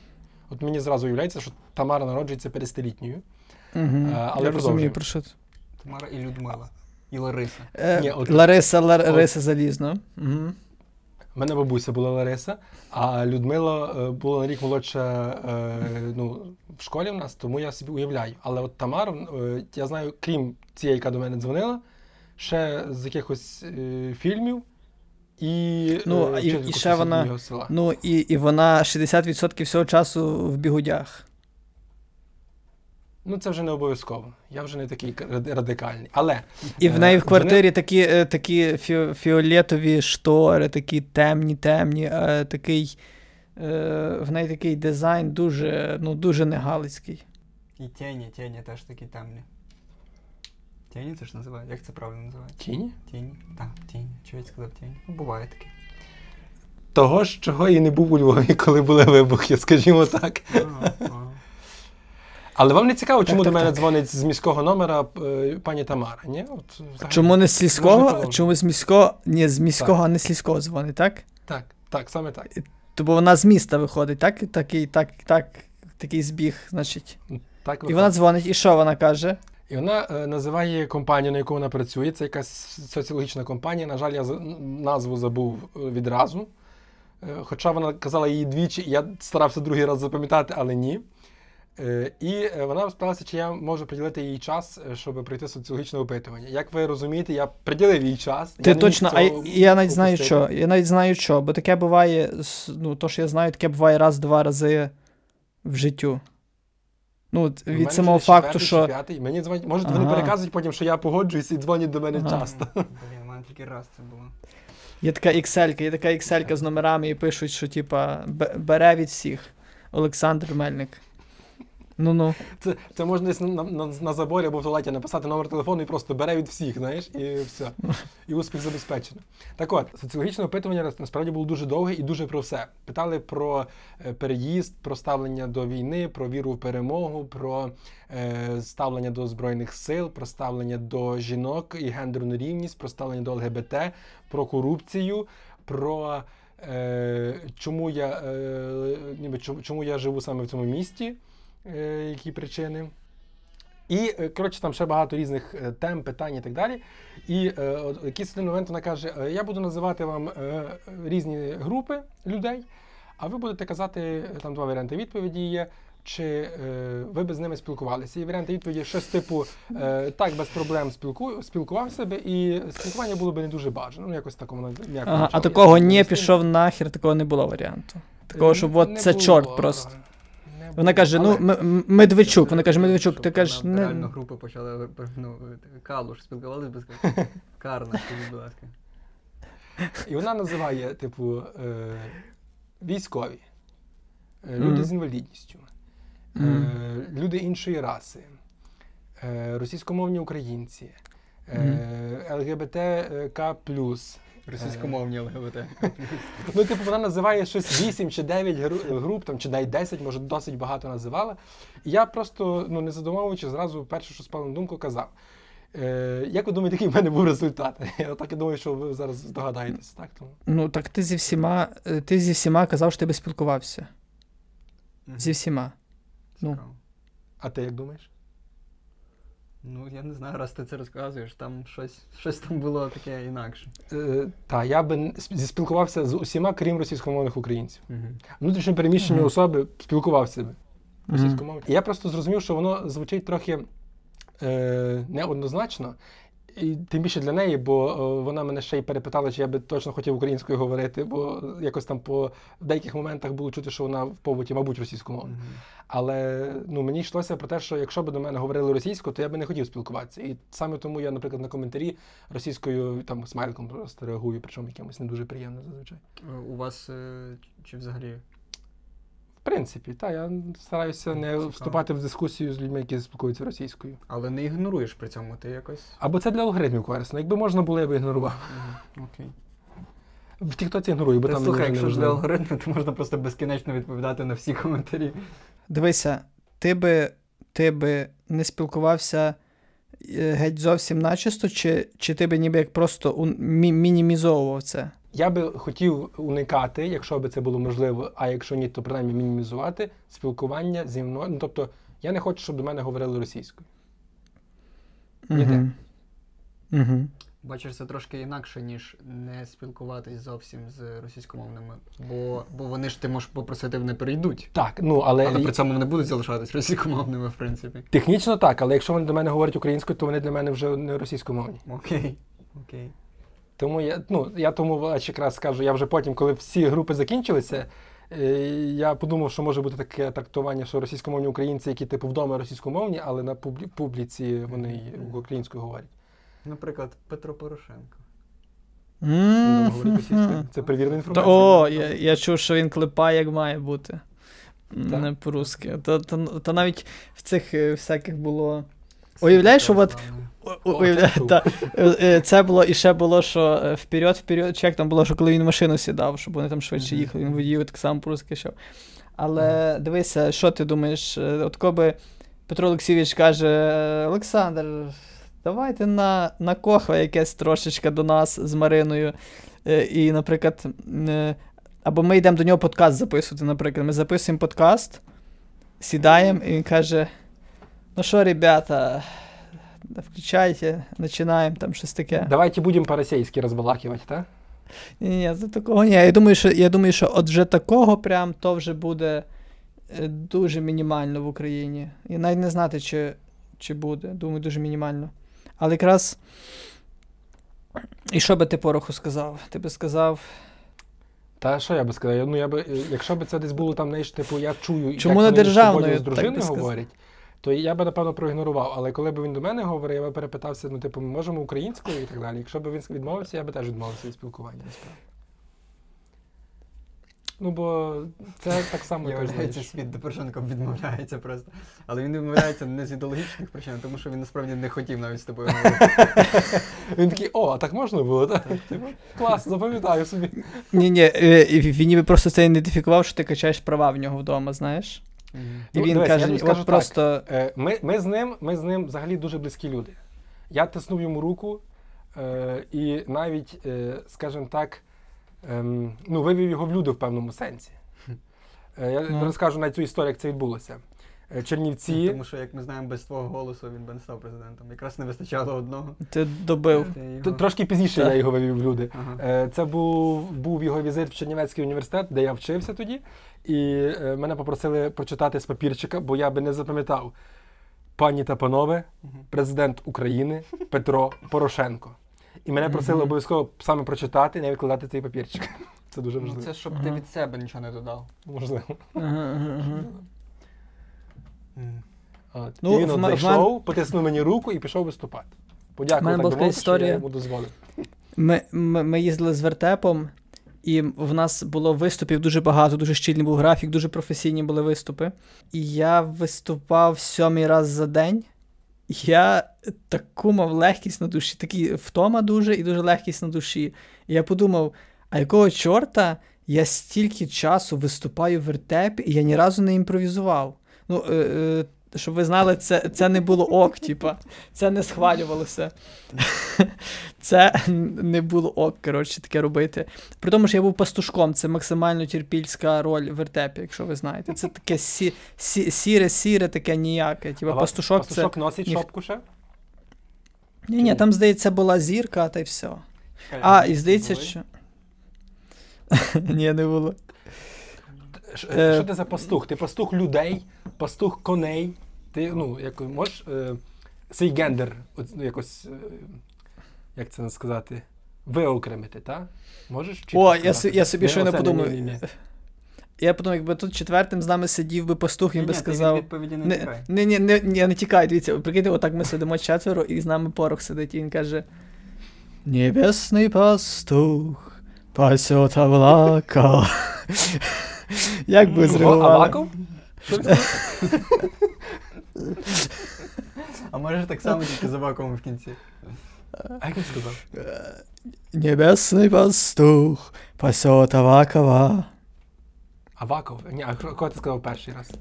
От мені зразу уявляється, що Тамара народжується 50-літньою. Угу. Але я розумію, про що це. Тамара і Людмила. І Лариса. Лариса Залізна. Угу. У мене бабуся була Лариса, а Людмила була на рік молодша в школі в нас, тому я собі уявляю. Але от Тамара, я знаю, крім цієї, яка до мене дзвонила, ще з якихось фільмів і... Ну, і ще вона... Ну, і вона 60% всього часу в бігудях. Ну, це вже не обов'язково. Я вже не такий радикальний. Але... І в неї в квартирі такі фіолетові штори, такі темні. В неї такий дизайн дуже, дуже негалицький. І тіні теж такі темні. Тіні це ж називають? Як це правильно називають? Тіні? Тіні. Так, тіні. Чого я сказав тіні? Ну, буває таке. Того ж, чого і не був у Львові, коли були вибухи, скажімо так. Але вам не цікаво, чому до мене дзвонить з міського номера пані Тамара, ні? От, чому не з сільського? Чому з міського? Ні, з міського, так. А не з сільського дзвонить, так? Так, саме так. Тобто вона з міста виходить, так? Такий збіг, значить. Так, і вона дзвонить, і що вона каже? І вона називає компанію, на яку вона працює. Це якась соціологічна компанія. На жаль, я назву забув відразу. Хоча вона казала її двічі, я старався другий раз запам'ятати, але ні. І вона спиталася, чи я можу приділити їй час, щоб пройти соціологічне опитування. Як ви розумієте, я приділив їй час. Ти точно, а я навіть знаю що. Бо таке буває, то що я знаю, таке буває раз-два рази в життю. Від самого факту, що... Мені дзвонять, може, вони переказують потім, що я погоджуюсь і дзвонять до мене часто. Блін, в мене тільки раз це було. Є така ікселька з номерами і пишуть, що типа бере від всіх Олександр Мельник. Це можна десь на заборі або в туалеті написати номер телефону і просто бере від всіх, знаєш, і все. І успіх забезпечено. Так от, соціологічне опитування насправді було дуже довге і дуже про все. Питали про переїзд, про ставлення до війни, про віру в перемогу, про ставлення до Збройних сил, про ставлення до жінок і гендерну рівність, про ставлення до ЛГБТ, про корупцію, про чому я живу саме в цьому місті, які причини. І, коротше, там ще багато різних тем, питань і так далі. І якийсь один момент вона каже, я буду називати вам різні групи людей, а ви будете казати, там два варіанти відповіді є, чи ви б з ними спілкувалися. І варіанти відповіді щось типу, так, без проблем спілкувався би, і спілкування було б не дуже бажано. Ну, якось так воно м'яко. Ага, а такого не пішов нахер, такого не було варіанту. Такого, щоб от це чорт просто. Вона каже, ну, Медведчук, ти кажеш... Реально групи почали, ну, Калуш, спілкувалися без Карна, будь ласка. І вона називає, типу, військові, люди з інвалідністю, люди іншої раси, російськомовні українці, ЛГБТК+, російськомовні ЛГБТ. Ну, типу, вона називає щось 8 чи 9 груп, там, чи навіть 10, може, досить багато називала. І я просто, ну, не задумовуючи, зразу перше, що спало на думку, казав. Як ви думаєте, який в мене був результат? Я так і думаю, що ви зараз догадаєтесь, так? Тому... Ну, так ти зі всіма казав, що ти би спілкувався. Зі всіма. Ну. А ти як думаєш? Ну, я не знаю, раз ти це розказуєш, там щось там було таке інакше. Та, я би спілкувався з усіма, крім російськомовних українців. Внутрішньо переміщені особи спілкувався би російськомовні. Я просто зрозумів, що воно звучить трохи неоднозначно, і тим більше для неї, бо вона мене ще й перепитала, чи я би точно хотів українською говорити, бо якось там по деяких моментах було чути, що вона в побуті, мабуть, російськомовна. Але ну, мені йшлося про те, що якщо б до мене говорили російською, то я б не хотів спілкуватися. І саме тому я, наприклад, на коментарі російською там смайликом просто реагую, причому якимось не дуже приємно зазвичай. У вас чи взагалі? В принципі, так, я стараюся не вступати в дискусію з людьми, які спілкуються російською. Але не ігноруєш при цьому, ти якось? Або це для алгоритмів корисно. Якби можна було, я б ігнорував. Окей. В тіктоці ігнорую, бо там... Слухай, якщо ж для алгоритмів, то можна просто безкінечно відповідати на всі коментарі. Дивися, ти би не спілкувався геть зовсім начисто, чи ти би ніби як просто мінімізовував це? Я би хотів уникати, якщо би це було можливо, а якщо ні, то принаймні мінімізувати спілкування зі мною. Ну, тобто, я не хочу, щоб до мене говорили російською. Ніде. Бачиш, це трошки інакше, ніж не спілкуватись зовсім з російськомовними, бо вони ж ти можеш попросити, вони перейдуть. Так, ну, але при цьому вони будуть залишатись російськомовними, в принципі. Технічно так, але якщо вони до мене говорять українською, то вони для мене вже не російськомовні. Окей. Тому я якраз скажу, я вже потім, коли всі групи закінчилися, я подумав, що може бути таке трактування, що російськомовні українці, які типу вдома російськомовні, але на публіці вони українською говорять. Наприклад, Петро Порошенко. Це перевірена інформація. О, я чув, що він клепає, як має бути. Не по-русски. Та навіть в цих всяких було... Уявляєш, що от... Це було, і ще було, що вперед, чи як там було, що коли він в машину сідав, щоб вони там швидше їхали, він водіїв так само по-русски йшов. Але дивися, що ти думаєш, от коли Петро Олексійович каже, Олександр, давайте на кохва якесь трошечка до нас з Мариною, і, наприклад, або ми йдемо до нього подкаст записувати, наприклад, ми записуємо подкаст, сідаємо, і він каже, ну що, ребята, включайте, починаємо, там щось таке. Давайте будемо по-російськи розбалакувати, так? Ні, це такого ні. Я думаю, що от вже такого прям, то вже буде дуже мінімально в Україні. І навіть не знати, чи буде. Думаю, дуже мінімально. Але якраз, і що би ти Пороху сказав? Ти би сказав... Та що я би сказав? Ну, я би, якщо б це десь було там, знаєш, типу, я чую, чому як вони сьогодні з дружиною говорять, то я би, напевно, проігнорував. Але коли б він до мене говорив, я би перепитався, ну, типу, ми можемо українською і так далі. Якщо б він відмовився, я би теж відмовився від спілкування. Ну, бо це так само... Я вважаю, що світ до Порошенка відмовляється просто. Але він відмовляється не з ідеологічних причин, тому що він, насправді, не хотів навіть з тобою говорити. Він такий, о, а так можна було, так? Клас, запам'ятаю собі. Ні, він ніби просто це ідентифікував, що ти качаєш права в нього вдома, знаєш? І він каже, от просто... Ми з ним взагалі дуже близькі люди. Я тиснув йому руку і навіть, скажімо так, ну, вивів його в люди в певному сенсі. Я розкажу навіть цю історію, як це відбулося. Чернівці. Тому що, як ми знаємо, без твого голосу він би не став президентом. Якраз не вистачало одного. Ти добив. Трошки пізніше я його вивів в люди. Ага. Це був його візит в Чернівецький університет, де я вчився тоді. І мене попросили прочитати з папірчика, бо я би не запам'ятав. Пані та панове, президент України Петро Порошенко. І мене просили обов'язково саме прочитати, не відкладати цей папірчик. Це дуже важливо. Це щоб ти від себе нічого не додав. Можливо. Ну, він зайшов, потиснув мені руку і пішов виступати. Подякував так довго, що я йому дозволив. Ми їздили з вертепом, і в нас було виступів дуже багато, дуже щільний був графік, дуже професійні були виступи. І я виступав 7-й раз за день. Я таку мав легкість на душі, такі втома дуже і дуже легкість на душі. І я подумав, а якого чорта я стільки часу виступаю в вертепі, і я ні разу не імпровізував. Ну, щоб ви знали, це не було ок, типа. Це не схвалювалося. Це не було ок, коротше, таке робити. При тому, що я був пастушком, це максимально терпільська роль в вертепі, якщо ви знаєте. Це таке сіре, таке ніяке. Типа, пастушок це... носить шопку ще? Ні, там, здається, була зірка, та й все. І здається, що... Ні, не було. Що ти за пастух? Ти пастух людей, пастух коней. Ти, ну, як можеш цей гендер якось, як це сказати, виокремити, та? Можеш? О, я собі щойно подумав. Я подумав, якби тут четвертим з нами сидів би пастух, він би сказав... Не тікай, дивіться, прикиньте, отак ми сидимо четверо, і з нами порох сидить, і він каже... Небесний пастух, пасет облака. Як би зривували? Аваков? А може так само, тільки з Аваковим в кінці. А як він сказав? Небесний пастух пасет Авакова. Аваков? Ні, а кого ти сказав перший раз?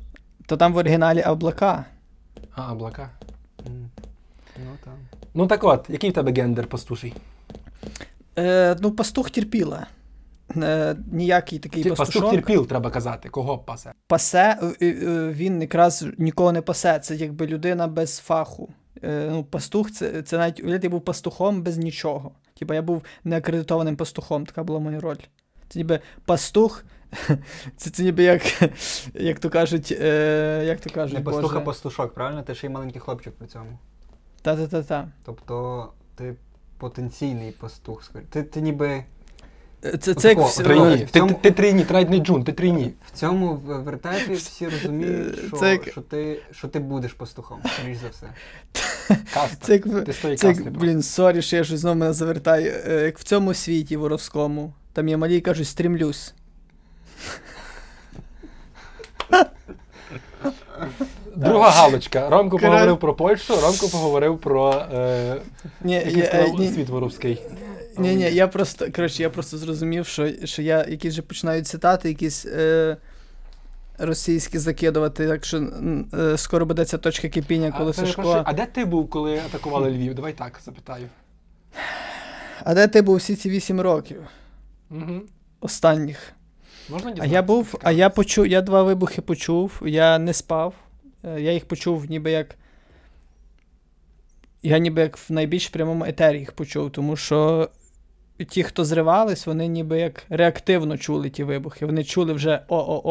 То там в оригіналі облака. А, облака. Ну так от, який в тебе гендер пастуший? Ну, пастух терпіла. Ніякий такий пастушок. Пастух терпіл, треба казати. Кого пасе? Пасе, він якраз нікого не пасе. Це якби людина без фаху. Ну, пастух, це навіть, я був пастухом без нічого. Типа я був неакредитованим пастухом, така була моя роль. Це ніби пастух, це ніби як то кажуть, не пастух, а пастушок, правильно? Ти ще й маленький хлопчик при цьому. Та-та-та-та. Тобто ти потенційний пастух, скажімо. Ти ніби... Це як в цьому... Ти трійні, трайдний джун, ти трійні. В цьому вертепі всі розуміють, що ти будеш пастухом, скоріш за все. Каста, ти стої касти. Блін, сорі, що я щось знову мене завертаю. Як в цьому світі воровському, там я малій кажу, стрімлюсь. Друга галочка. Ромко поговорив про Польщу, Ромко поговорив про світ воровський. Ні, я просто зрозумів, що я якісь же починаю цитати, якісь російські закидувати, так що скоро буде ця точка кипіння, коли Сашко... А де ти був, коли атакували Львів? Давай так запитаю. А де ти був всі ці 8 років? Угу. Останніх. Можна дізнатися? Я 2 вибухи почув, я не спав, я їх почув ніби як... Я ніби як в найбільш прямому етері їх почув, тому що ті, хто зривались, вони ніби як реактивно чули ті вибухи. Вони чули вже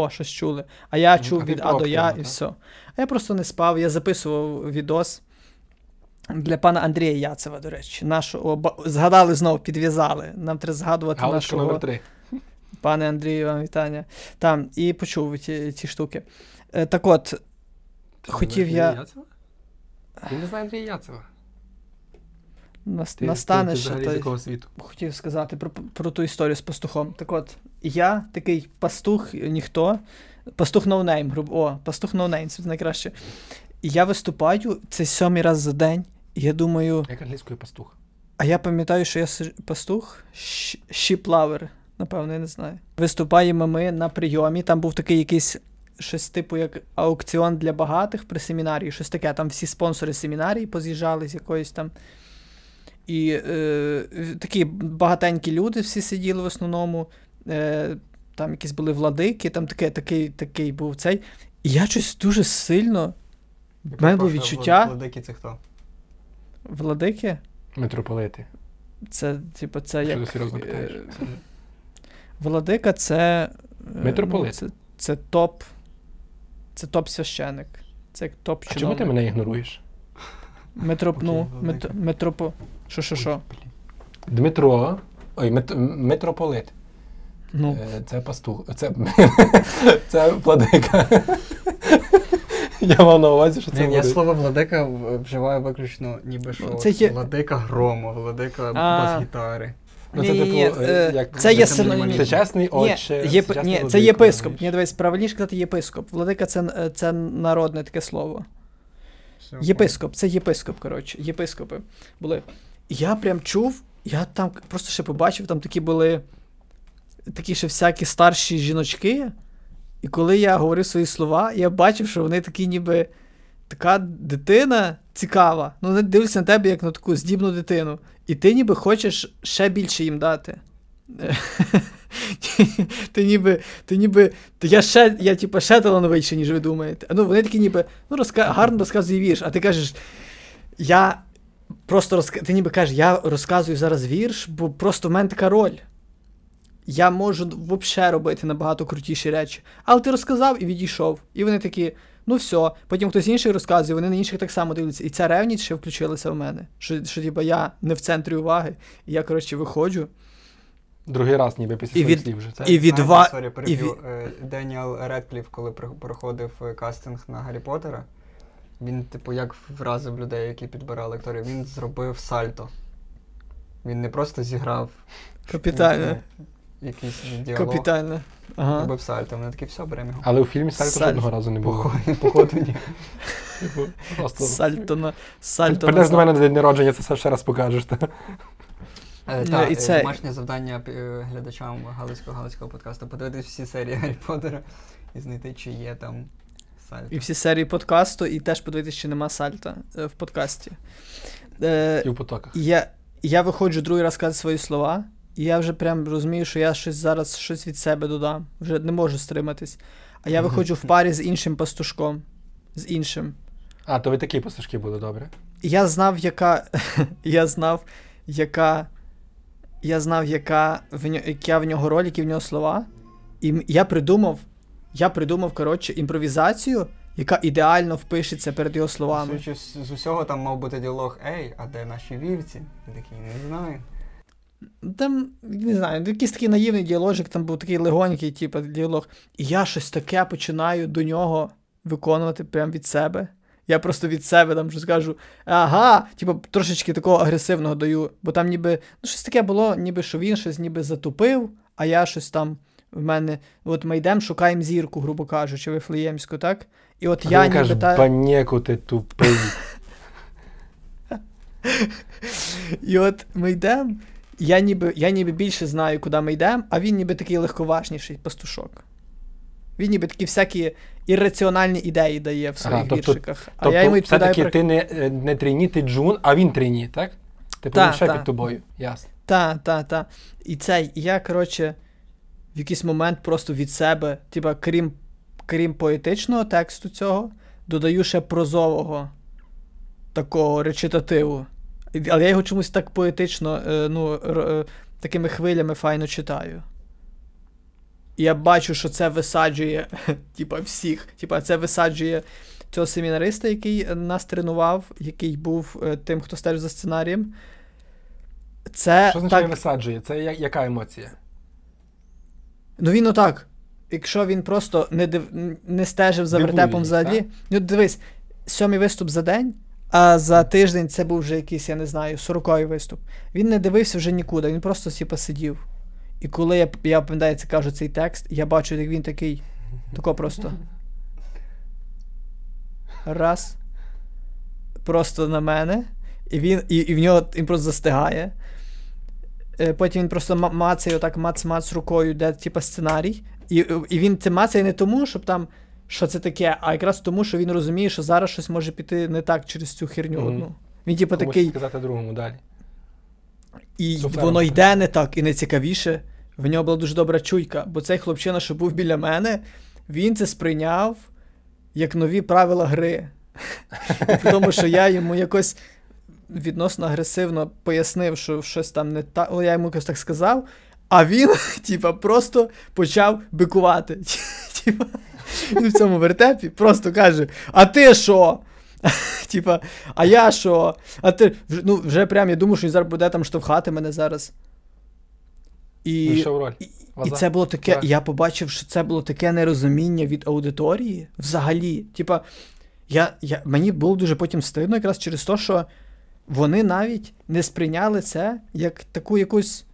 щось чули. А я чув від А до Я і все. А я просто не спав, я записував відос для пана Андрія Яцева, до речі. Згадали знову, підв'язали. Нам треба згадувати галочку нашого... номер 3. Пане Андрію, вам вітання. Там, і почув ці штуки. Так от, хотів я... Ти не знаю Андрія Яцева. Настане, що ти хотів сказати про ту історію з пастухом. Так от, я такий пастух, ніхто, пастух ноунейм, пастух ноунейм, це найкраще. І я виступаю, це 7-й раз за день, і я думаю... Як англійською пастух? А я пам'ятаю, що я пастух, щіплавер, напевно, я не знаю. Виступаємо ми на прийомі, там був такий якийсь... Щось типу як аукціон для багатих при семінарії, щось таке. Там всі спонсори семінарії поз'їжджали з якоїсь там. І такі багатенькі люди всі сиділи в основному. там якісь були владики, там такий був цей. І я щось дуже сильно, в мене було відчуття... Владики це хто? Владики? Митрополити. Це, типу, це як... Що ти серйозно питаєш? Владика це... Митрополит. Ну, це топ... Це топ-священик. Це як топ-чиновник. А чому ти мене ігноруєш? Що? Дмитро... Ой, митрополит. Ну. Це пастух. Це владика. Я мав на увазі, що це владика. Я слово владика вживаю виключно ніби що. Владика грому, владика бас-гітари. Це є синонім. Сучасний отче. Ні, це єпископ. Ні, дивись, правильніше казати єпископ. Владика — це народне таке слово. Єпископ, це єпископ, коротше. Єпископи були. Я прям чув, я там просто ще побачив, там такі були такі ще всякі старші жіночки. І коли я говорив свої слова, я бачив, що вони такі ніби... Така дитина цікава. Ну, дивлюся на тебе, як на таку здібну дитину. І ти ніби хочеш ще більше їм дати. Я типу ще талановитіше, ніж ви думаєте. Ну, вони такі ніби, ну, гарно розказує вірш. А ти кажеш, ти ніби кажеш, я розказую зараз вірш, бо просто в мене така роль. Я можу взагалі робити набагато крутіші речі. Але ти розказав і відійшов. І вони такі... Ну все, потім хтось інший розказує, вони на інших так само дивляться. І ця ревність ще включилася в мене. Що тіба, я не в центрі уваги, і я, коротше, виходжу. Другий раз ніби після своїх слів вже. Це, Деніел Редкліф, коли проходив кастинг на Гаррі Поттера, він, типу, як вразив людей, які підбирали акторів, він зробив сальто. Він не просто зіграв... Капітально. Якийсь діалог. Капітально. Ага. Робив сальто, вони такі, все, беремо його. Але у фільмі сальто жодного разу не було. Походу, ні. Сальто. Прийдеш до мене на день народження, це ще раз покажеш. Домашнє завдання глядачам Галицького подкасту — подивитись всі серії Гаррі Поттера і знайти, чи є там сальто. І всі серії подкасту, і теж подивитись, чи нема сальто в подкасті. І в потоках. Я виходжу другий раз казати свої слова. І я вже прям розумію, що я щось від себе додам. Вже не можу стриматись. А я виходжу в парі з іншим пастушком. А, то ви такі пастушки були, добре? Я знав, яка в нього роль, які в нього слова. І я придумав, коротше, імпровізацію, яка ідеально впишеться перед його словами. З усього там мав бути діалог, а де наші вівці? Я такий, не знаю. Там, не знаю, якийсь такий наївний діалогик, там був такий легонький, типу, діалог. І я щось таке починаю до нього виконувати прямо від себе. Я просто від себе там щось кажу, ага, типу, трошечки такого агресивного даю. Бо там ніби, ну, щось таке було, ніби, що він щось ніби затупив, а я щось там в мене, от ми йдемо, шукаємо зірку, грубо кажучи, вифлеємську, так? І от я ніби... Кажеш, банєку ти тупий. І от ми йдемо, Я ніби більше знаю, куди ми йдемо, а він ніби такий легковажніший пастушок. Він ніби такі всякі ірраціональні ідеї дає в своїх віршиках. Тобто все-таки ти не трійні, ти джун, а він трійні, так? Типу він ще під тобою, ясно. Так. І цей, я, коротше, в якийсь момент просто від себе, типа, крім поетичного тексту цього, додаю ще прозового такого речитативу. Але я його чомусь так поетично, такими хвилями файно читаю. І я бачу, що це висаджує, типа, всіх. Типа, це висаджує цього семінариста, який нас тренував, який був тим, хто стежив за сценарієм. Що означає висаджує? Це яка емоція? Ну, він отак. Якщо він просто не стежив за вертепом взагалі. Ну, дивись, 7-й виступ за день. А за тиждень це був вже якийсь, я не знаю, 40-й виступ. Він не дивився вже нікуди, він просто типу сидів. І коли я пам'ятаю, це кажу цей текст, я бачу, як він такий, тако просто. Раз. Просто на мене. І в нього він просто застигає. Потім він просто мацає, отак мац-мац рукою, де типу сценарій. І він це мацає не тому, щоб там... Що це таке? А якраз тому, що він розуміє, що зараз щось може піти не так через цю херню одну. Він типу такий... Комусь сказати другому далі. І воно йде не так, і найцікавіше, В нього була дуже добра чуйка, бо цей хлопчина, що був біля мене, він це сприйняв як нові правила гри. Тому що я йому якось відносно агресивно пояснив, що щось там не так, я йому якось так сказав, а він, типа, просто почав бикувати. Типа, він в цьому вертепі просто каже: "А ти що? Типа, а я що? А ти…" Ну, вже прям я думаю, що він зараз буде там штовхати мене зараз. І це було таке, я побачив, що це було таке нерозуміння від аудиторії взагалі. Типа, мені було дуже потім стидно якраз через те, що вони навіть не сприйняли це як таку якусь,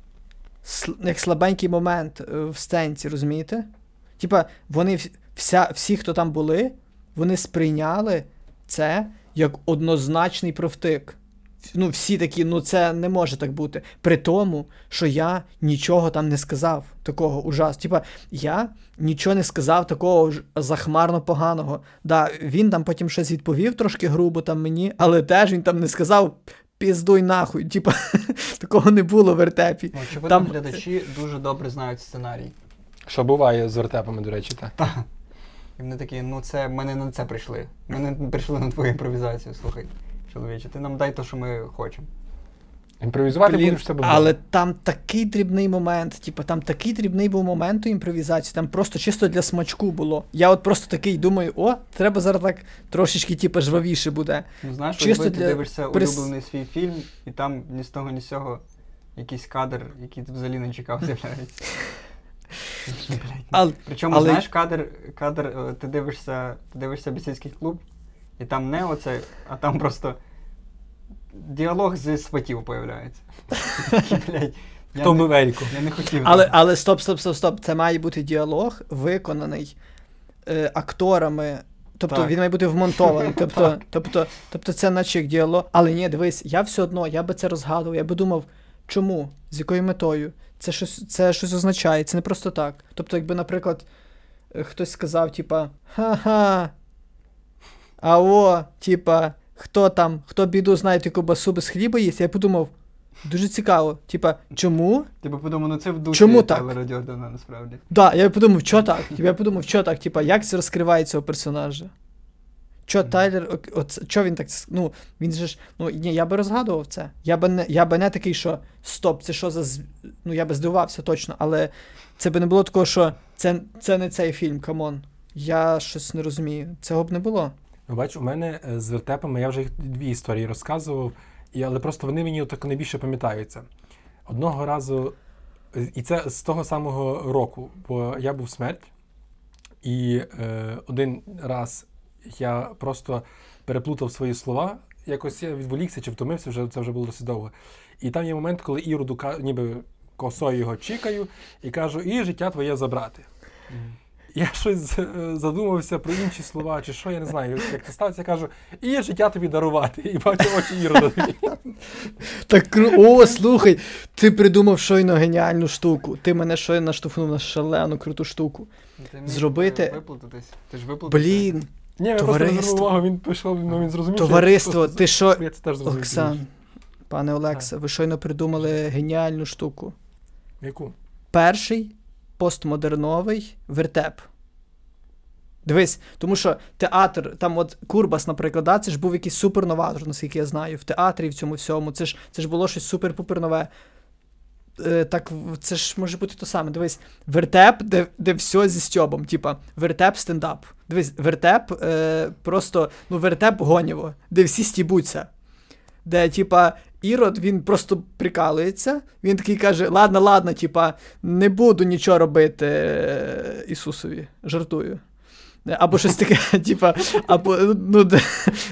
як слабенький момент в сценці, розумієте? Типа, вони всі, хто там були, вони сприйняли це як однозначний провтик. Ну, всі такі, ну це не може так бути. При тому, що я нічого там не сказав такого ужасного. Типа, я нічого не сказав такого захмарно поганого. Да, він там потім щось відповів трошки грубо там мені, але теж він там не сказав "піздуй нахуй". Типа, такого не було в вертепі. Очевидно, там глядачі дуже добре знають сценарій. Що буває з вертепами, до речі, так? Так. І вони такі, ну це, ми не на це прийшли. Ми не прийшли на твою імпровізацію, слухай. Чоловіче, ти нам дай те, що ми хочемо. Імпровізувати будеш себе. Але там такий дрібний момент, типу, там такий дрібний був момент у імпровізації, там просто чисто для смачку було. Я от просто такий думаю, о, треба зараз так трошечки, типу, жвавіше буде. Ну, знаєш, чисто якби ти дивишся улюблений свій фільм, і там ні з того, ні з цього якийсь кадр, який ти взагалі не чекав, з'являється. Причому, знаєш, кадр, ти дивишся бісільський клуб, і там не оце, а там просто діалог зі сватів появляється. Хто мивельку? Я не хотів. Але стоп. Це має бути діалог, виконаний акторами. Тобто так. Він має бути вмонтований. Тобто це наче як діалог. Але ні, дивись, я все одно, я би це розгадував, я би думав, чому, з якою метою, це щось означає, це не просто так. Тобто, якби, наприклад, хтось сказав, типа, ха-ха, ао, типа, хто біду знає, ти кобасу без хліба їсть, я подумав, дуже цікаво, типа, чому? Ти подумав, ну це в душі Тайлера Дьордана, насправді. Так, я подумав, що так, типа, як це розкриває цього персонажа? Чо Тайлер, чо він так, ну, він же ж, ну, ні, я би розгадував це, я би не такий, що, стоп, це що за, ну, я би здивувався точно, але це би не було такого, що це не цей фільм, камон, я щось не розумію, цього б не було. Бач, у мене з вертепами, я вже їх дві історії розказував, але просто вони мені так найбільше пам'ятаються. Одного разу, і це з того самого року, бо я був смерть, і один раз я просто переплутав свої слова, якось я відволікся чи втомився, це вже було досить довго. І там є момент, коли Іроду ніби косою його чікаю і кажу, і життя твоє забрати. Я щось задумався про інші слова, чи що, я не знаю, як це сталося, я кажу, і життя тобі дарувати, і бачу очі Ірода. Так, о, слухай, ти придумав щойно геніальну штуку, ти мене щойно наштовхнув на шалену круту штуку. Зробити... Ти ж виплатитись. Блін, товариство. Він пішов, він зрозумів. Товариство, ти що, Оксан, пане Олексе, ви щойно придумали геніальну штуку. Яку? Перший постмодерновий вертеп. Дивись, тому що театр, там от Курбас, наприклад, да, це ж був якийсь суперноватор, наскільки я знаю, в театрі, в цьому всьому, це ж було щось супер-пупернове. Так, це ж може бути то саме, дивись, вертеп, де все зі стьобом, типа, вертеп-стендап. Дивись, вертеп, просто, ну, вертеп-гоніво, де всі стібуться, де, типа, Ірод, він просто прикалується, він такий каже, ладно, типа, не буду нічого робити Ісусові, жартую. Або щось таке, типа, або, ну,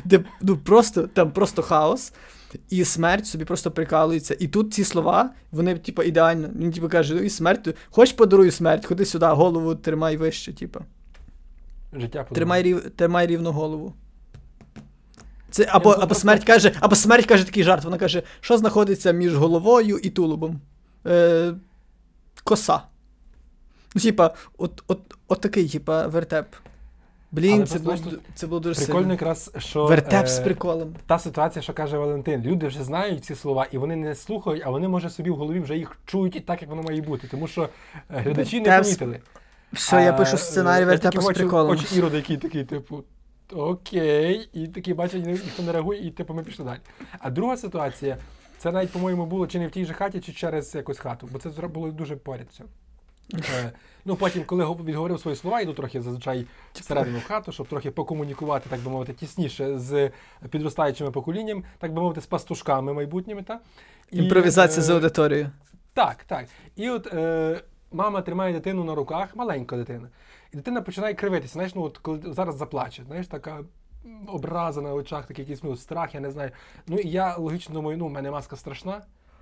де, просто, там просто хаос, і смерть собі просто прикалується. І тут ці слова, вони, типа, ідеально, він, типа, каже, ну, і смерть, хоч подарую смерть, ходи сюди, голову тримай вище, типа. Життя подарує. Тримай рівно голову. Це, або смерть каже такий жарт, вона каже, що знаходиться між головою і тулубом? Коса. Ну, типа, от такий, типа, вертеп. Блін, це було дуже сильно. Прикольно якраз, що... Вертеп з приколом. Та ситуація, що каже Валентин. Люди вже знають ці слова, і вони не слухають, а вони, може, собі в голові вже їх чують і так, як воно має бути. Тому що глядачі не помітили. Все, я пишу сценарій вертепа з приколом. Очі Ірода, який такий, типу, окей. І такий, бачить, ніхто не реагує, і типу, ми пішли далі. А друга ситуація, це навіть, по-моєму, було чи не в тій же хаті, чи через якусь хату. Бо це було дуже поряд все. Ну, потім, коли відговорив свої слова, йду трохи зазвичай всередину в хату, щоб трохи покомунікувати, так би мовити, тісніше з підростаючими поколінням, так би мовити, з пастушками майбутніми. Та? І, імпровізація з аудиторією. Так, так. І от мама тримає дитину на руках, маленька дитина, і дитина починає кривитися, знаєш, ну, от, коли зараз заплаче, знаєш, така образа на очах, такий якийсь, ну, страх, я не знаю. Ну, і я логічно думаю, ну, в мене маска страшна.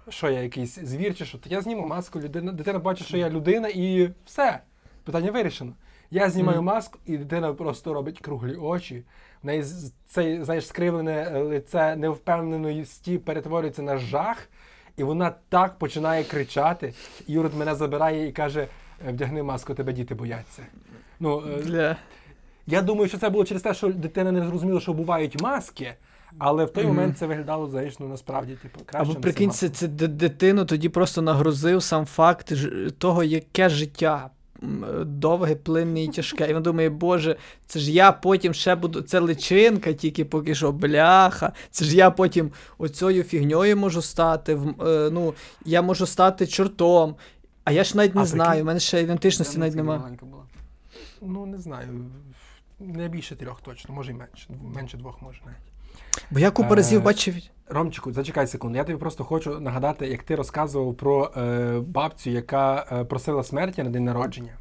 Що я якийсь звір чи що? То я зніму маску, дитина бачить, що я людина, і все, питання вирішено. Я знімаю маску, і дитина просто робить круглі очі. В неї це, знаєш, скривлене лице невпевненості перетворюється на жах, і вона так починає кричати. Юрид мене забирає і каже: "Вдягни маску, тебе діти бояться". Ну, я думаю, що це було через те, що дитина не зрозуміла, що бувають маски. Але в той момент це виглядало, знаєш, ну, насправді, типу, краще. Або прикинь, це дитину тоді просто нагрузив сам факт того, яке життя довге, плинне і тяжке. І він думає, боже, це ж я потім ще буду, це личинка тільки поки що, бляха, це ж я потім оцею фігньою можу стати, ну, я можу стати чортом, а я ж навіть не знаю, в мене ще ідентичності навіть немає. Ну, не знаю, не більше 3 точно, може і менше, менше 2 може навіть. Бо я купу разів бачив... Ромчику, зачекай секунду. Я тобі просто хочу нагадати, як ти розказував про бабцю, яка просила смерті на день народження.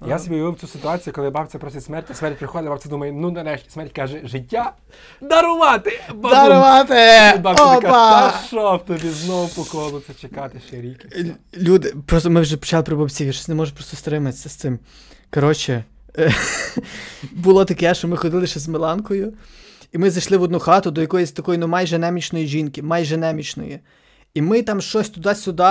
Ага. Я собі уявив цю ситуацію, коли бабця просить смерті, смерть приходить, бабця думає, ну нарешті, смерть каже, життя дарувати! Бабу. Дарувати! І бабця Опа! Така, та що в тобі знову по колу, це чекати ще рік. Люди, просто ми вже почали про бабців, я щось не можу просто стриматися з цим. Коротше, було таке, що ми ходили ще з Миланкою, і ми зайшли в одну хату до якоїсь такої, ну, майже немічної жінки, майже немічної. І ми там щось туди-сюди,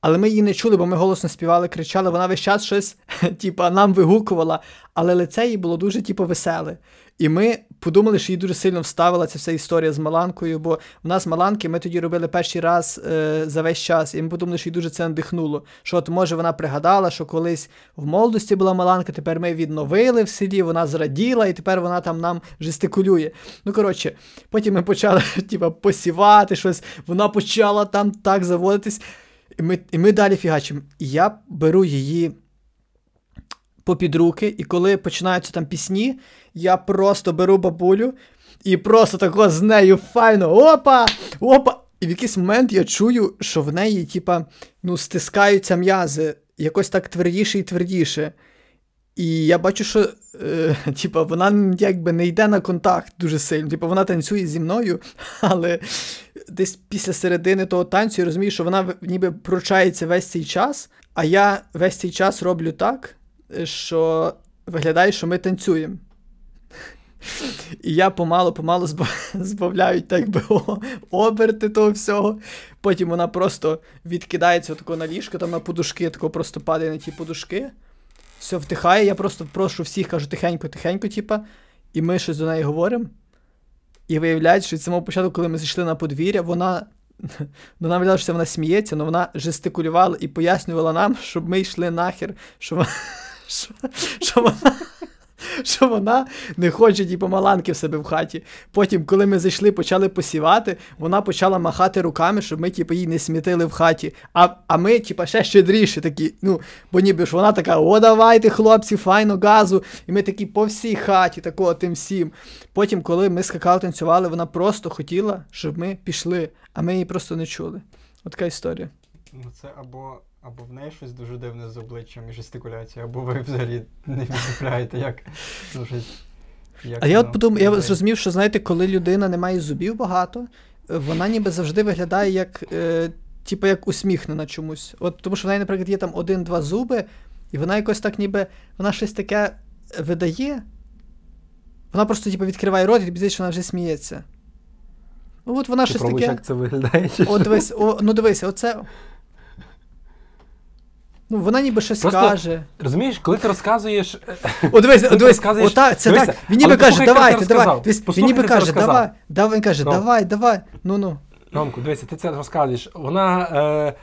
але ми її не чули, бо ми голосно співали, кричали. Вона весь час щось, типа, нам вигукувала, але лице їй було дуже, типу, веселе. І ми подумали, що їй дуже сильно вставила ця вся історія з Маланкою, бо в нас Маланки ми тоді робили перший раз за весь час, і ми подумали, що їй дуже це надихнуло. Що от, може, вона пригадала, що колись в молодості була Маланка, тепер ми відновили в селі, вона зраділа, і тепер вона там нам жестикулює. Ну, коротше, потім ми почали, типа, посівати щось, вона почала там так заводитись, і ми далі фігачимо. І я беру її попід руки, і коли починаються там пісні, я просто беру бабулю і просто тако з нею файно опа, опа. І в якийсь момент я чую, що в неї, типа, ну, стискаються м'язи, якось так твердіше і твердіше. І я бачу, що типа, вона якби не йде на контакт дуже сильно. Типа, вона танцює зі мною, але десь після середини того танцю я розумію, що вона ніби пручається весь цей час, а я весь цей час роблю так, що виглядає, що ми танцюємо. І я помалу-помалу збавляю, так би, оберти того всього. Потім вона просто відкидається отако на ліжко, там на подушки, тако просто падає на ті подушки. Все втихає, я просто прошу всіх, кажу тихенько-тихенько, типа, і ми щось до неї говоримо. І виявляється, що від самого початку, коли ми зійшли на подвір'я, вона... Ну, нам виявляється, що вона сміється, але вона жестикулювала і пояснювала нам, щоб ми йшли нахер, що вона не хоче, типу, Маланки в себе в хаті. Потім, коли ми зайшли, почали посівати, вона почала махати руками, щоб ми, типу, її не смітили в хаті. А ми, типу, ще щедріші такі, ну, бо ніби ж вона така, о, давайте, хлопці, файно, газу. І ми такі по всій хаті, такого тим всім. Потім, коли ми скакали, танцювали, вона просто хотіла, щоб ми пішли, а ми її просто не чули. От така історія. Ну, це або в неї щось дуже дивне з обличчям і жестикуляцією, або ви взагалі не відчіпляєте, як... Ну, як а я от подумав, я зрозумів, що, знаєте, коли людина не має зубів багато, вона ніби завжди виглядає як, типу, як усміхнена чомусь. От, тому що в неї, наприклад, є там 1-2 зуби, і вона якось так ніби, вона щось таке видає, вона просто, типу, відкриває рот і тобі здається, що вона вже сміється. Ну, от вона ти щось пробуєш, таке... як це виглядає? О, дивись, оце... Ну, вона ніби щось просто, каже. Розумієш, коли ти розказуєш... О, дивись, отак, це так. Він ніби каже, давай. Він ніби каже, давай. Він каже, давай. Ну. Ромко, дивися, ти це розказуєш. Вона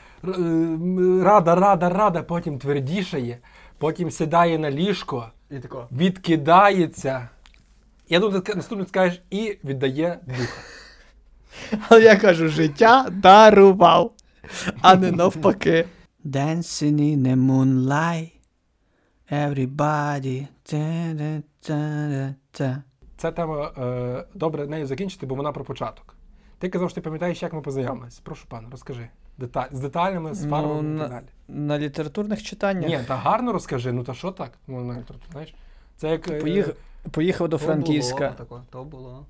рада, потім твердішає, потім сідає на ліжко, відкидається. Я думаю, ти наступно скажеш, і віддає духа. Але я кажу, життя дарував, а не навпаки. Dancing in the moonlight, everybody, та-да-та-да-та. Ця тема, добре нею закінчити, бо вона про початок. Ти казав, що ти пам'ятаєш, як ми познайомились. Прошу, пане, розкажи. З деталями, з фарбами і так далі. На літературних читаннях. Ні, та гарно розкажи, ну та що так? Ну, на літературних, знаєш. Це як... Поїхав до Франківська. То було.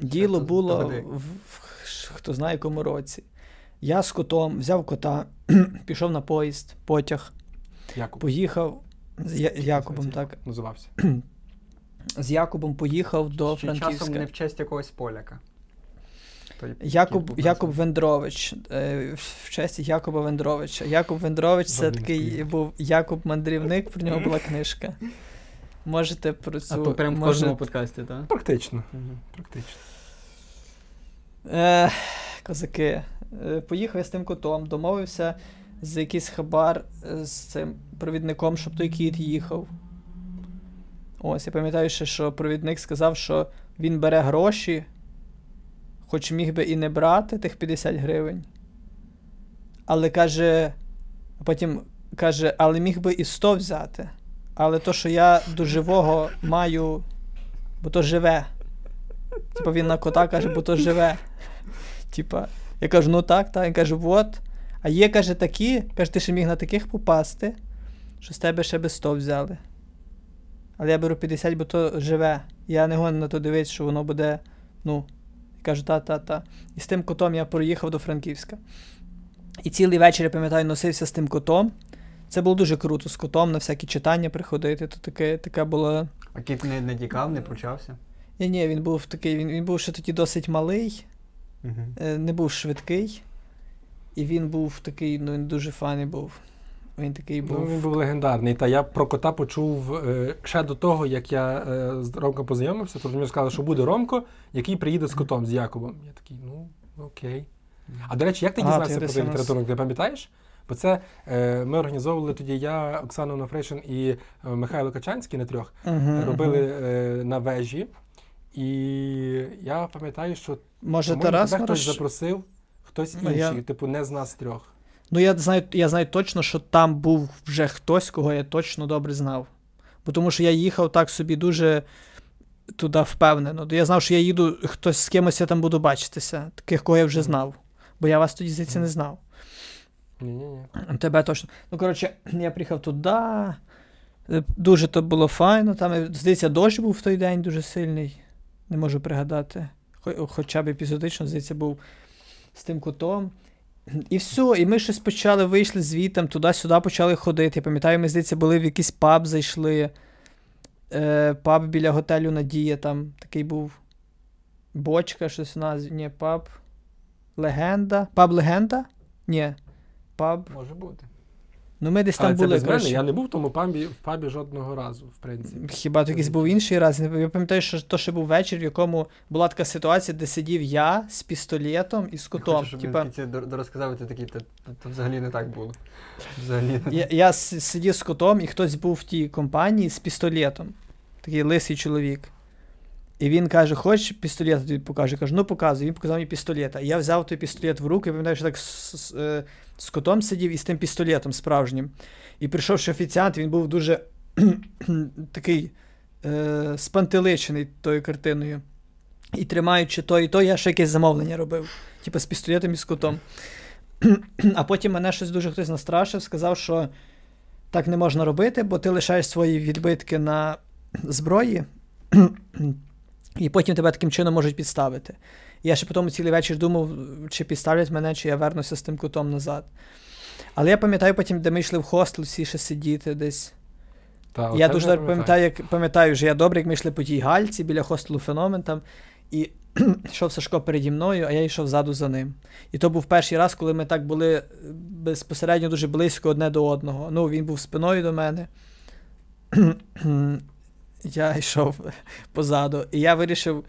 Діло було, хто знає, якому році. Я з котом, взяв кота, пішов на поїзд, потяг, Якуб. Поїхав з Якубом, так? Називався. З Якубом поїхав до Франківська. Часом не в честь якогось поляка. Якуб Вендрович, в честь Якуба Вендровича. Якуб Вендрович, це такий був Якуб-мандрівник, про нього була книжка. Можете про цю... А то прямо в кожному подкасті, так? Практично. Практично. Козаки. Поїхав я з тим котом, домовився за якийсь хабар з цим провідником, щоб той кіт їхав. Ось, я пам'ятаю ще, що провідник сказав, що він бере гроші, хоч міг би і не брати тих 50 гривень. Але каже, потім каже, але міг би і 100 взяти. Але то, що я до живого маю, бо то живе. Типа він на кота каже, бо то живе. Типа, я кажу, ну так. Він каже, вот. А є, каже, такі, каже, ти ще міг на таких попасти, що з тебе ще би 100 взяли. Але я беру 50, бо то живе. Я не гоню на то дивитися, що воно буде, ну, я кажу, та. І з тим котом я проїхав до Франківська. І цілий вечір, я пам'ятаю, носився з тим котом. Це було дуже круто з котом, на всякі читання приходити, то таке було... А кіт не тікав, не пручався? Ні, він був такий, він був ще тоді досить малий, не був швидкий, і він був такий, ну він дуже файний був. Він такий був... Ну, він був легендарний, та я про кота почув ще до того, як я з Ромком познайомився, тому мені сказали, що буде Ромко, який приїде з котом, з Якубом. Я такий, ну, окей. А, до речі, як ти дізнався про цей літературник, ти пам'ятаєш? Бо це ми організовували тоді, я, Оксана Нафришин і Михайло Качанський на трьох робили на вежі. І я пам'ятаю, що може Тарас хтось запросив, хтось інший, типу не з нас трьох. Ну я знаю точно, що там був вже хтось, кого я точно добре знав. Бо тому що я їхав так собі дуже туди впевнено. Я знав, що я їду, хтось з кимось я там буду бачитися, таких, кого я вже знав. Бо я вас тоді звідси не знав. Ні. Тебе точно. Ну, коротше, я приїхав туди, дуже то було файно, там, здається, дощ був в той день дуже сильний, не можу пригадати, хоча б епізодично, здається, був з тим котом. І все, і ми щось почали, вийшли звітом, туди-сюди почали ходити. Я пам'ятаю, ми, здається, були в якийсь паб, зайшли, паб біля готелю «Надія», там такий був бочка, щось у нас, ні, паб «Легенда», паб «Легенда», ні. Паб. Може бути. Ну, ми десь там були. Безмежно. Я не був в тому пабі жодного разу, в принципі. Хіба то якийсь був інший раз? Я пам'ятаю, що то ще був вечір, в якому була така ситуація, де сидів я з пістолетом і з котом. Я хочу, щоб він це дорозказав, ти такий, то взагалі не так було. Я сидів з котом, і хтось був в тій компанії з пістолетом. Такий лисий чоловік. І він каже, хочеш пістолет, тобі покажу. Я кажу, ну показуй. Він показав мені пістолет. Я взяв той пістолет в руки, пам'ятаю, що так з котом сидів і з тим пістолетом справжнім. І прийшовши офіціант, він був дуже такий спантеличений тою картиною. І тримаючи то і то, я ще якесь замовлення робив. Типу з пістолетом і з котом. А потім мене щось дуже хтось настрашив, сказав, що так не можна робити, бо ти лишаєш свої відбитки на зброї. І потім тебе таким чином можуть підставити. Я ще потім цілий вечір думав, чи підставлять мене, чи я вернуся з тим котом назад. Але я пам'ятаю потім, де ми йшли в хостел, всі ще сидіти десь. Я дуже пам'ятаю, що я добре, як ми йшли по тій гальці біля хостелу «Феномен» там. І йшов Сашко переді мною, а я йшов ззаду за ним. І то був перший раз, коли ми так були безпосередньо дуже близько одне до одного. Ну, він був спиною до мене. Я йшов позаду. І я вирішив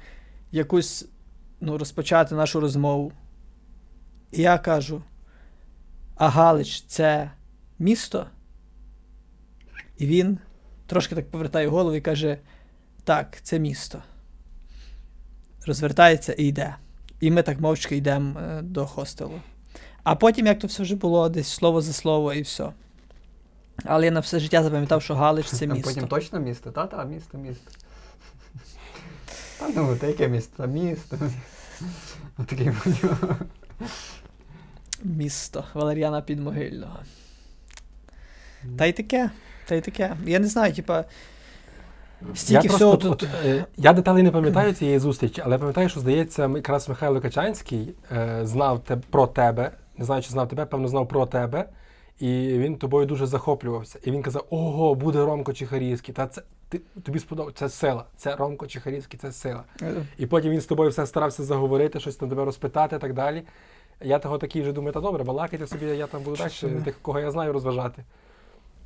якусь, ну, розпочати нашу розмову. І я кажу: а Галич – це місто? І він трошки так повертає голову і каже: так, це місто. Розвертається і йде. І ми так мовчки йдемо до хостелу. А потім, як то все вже було, десь слово за слово і все. Але я на все життя запам'ятав, що Галич – це місто. А потім точно місто? Та-та, місто. Та ну, та яке місто? Місто. Отакий манюк. Місто Валеріяна Підмогильного. Та й таке. Я не знаю, стільки всього тут. Я деталі не пам'ятаю цієї зустрічі, але пам'ятаю, що, здається, якраз Михайло Качанський знав про тебе, не знаю, чи знав тебе, певно, знав про тебе, і він тобою дуже захоплювався. І він казав: ого, буде Ромко Чихарівський, та це тобі сподобається, це сила, це Ромко Чихарівський, це сила. І потім він з тобою все старався заговорити, щось там тебе розпитати і так далі. Я того такий вже думаю: та добре, балакайте собі, я там буду дальше тих, кого я знаю, розважати.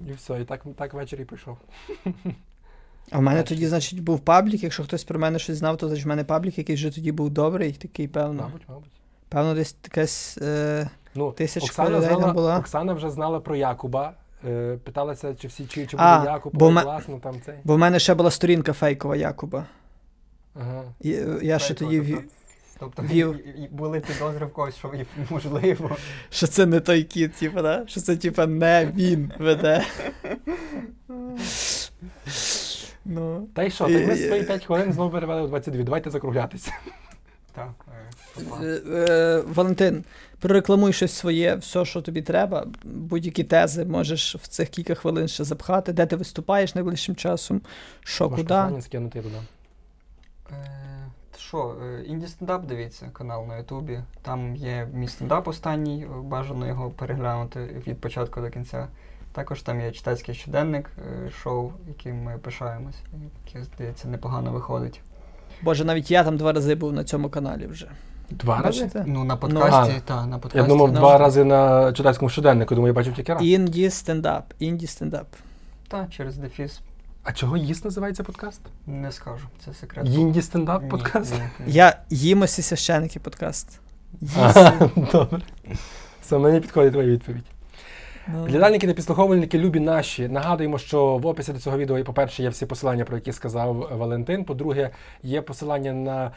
І все, і так ввечері пішов. А в мене тоді, значить, був паблік, якщо хтось про мене щось знав, то, значить, в мене паблік якийсь вже тоді був добрий, такий, певно. Мабуть. Певно, десь якась тисячка людей там була. Оксана вже знала про Якуба, питалася, чи буде Якуб, класно там цей. Бо в мене ще була сторінка фейкова Якуба. Ага. Я ще тоді були підозри в когось, що можливо. Що це не той кіт, да? Що це, не він веде. Ну. Та й що, так ми свої 5 хвилин знову перевели у 22, давайте закруглятися. Так. Валентин, прорекламуй щось своє, все, що тобі треба, будь-які тези можеш в цих кілька хвилин ще запхати, де ти виступаєш найближчим часом, що, куди. Можна скинути туди. Що, інді стендап, дивіться, канал на Ютубі, там є мій стендап останній, бажано його переглянути від початку до кінця. Також там є читацький щоденник, шоу, яким ми пишаємось, яке, здається, непогано виходить. Боже, навіть я там 2 рази був на цьому каналі вже. 2 рази? Ну, на подкасті, на подкасті. Я думав, 2 рази на читацькому щоденнику, думаю, я бачив тільки раз. Інді стендап. Так, через дефіс. А чого їсть називається подкаст? Не скажу, це секрет. Інді стендап подкаст? Ні. Я їмосі священники подкаст. Добре. Саме не підходить твоя відповідь. Глядальники та підслуховувальники, любі наші, нагадуємо, що в описі до цього відео, по-перше, є всі посилання, про які сказав Валентин, по-друге, є посилання на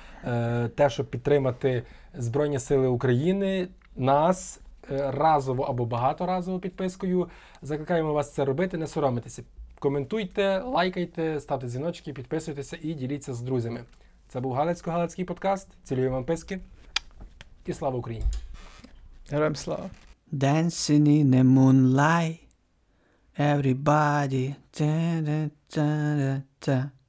те, щоб підтримати Збройні Сили України, нас, разово або багаторазово підпискою. Закликаємо вас це робити, не соромитися. Коментуйте, лайкайте, ставте дзвіночки, підписуйтеся і діліться з друзями. Це був Галицько-Галицький подкаст. Цілюю вам писки і слава Україні! Героям слава! Dancing in the moonlight, everybody, da da da da da.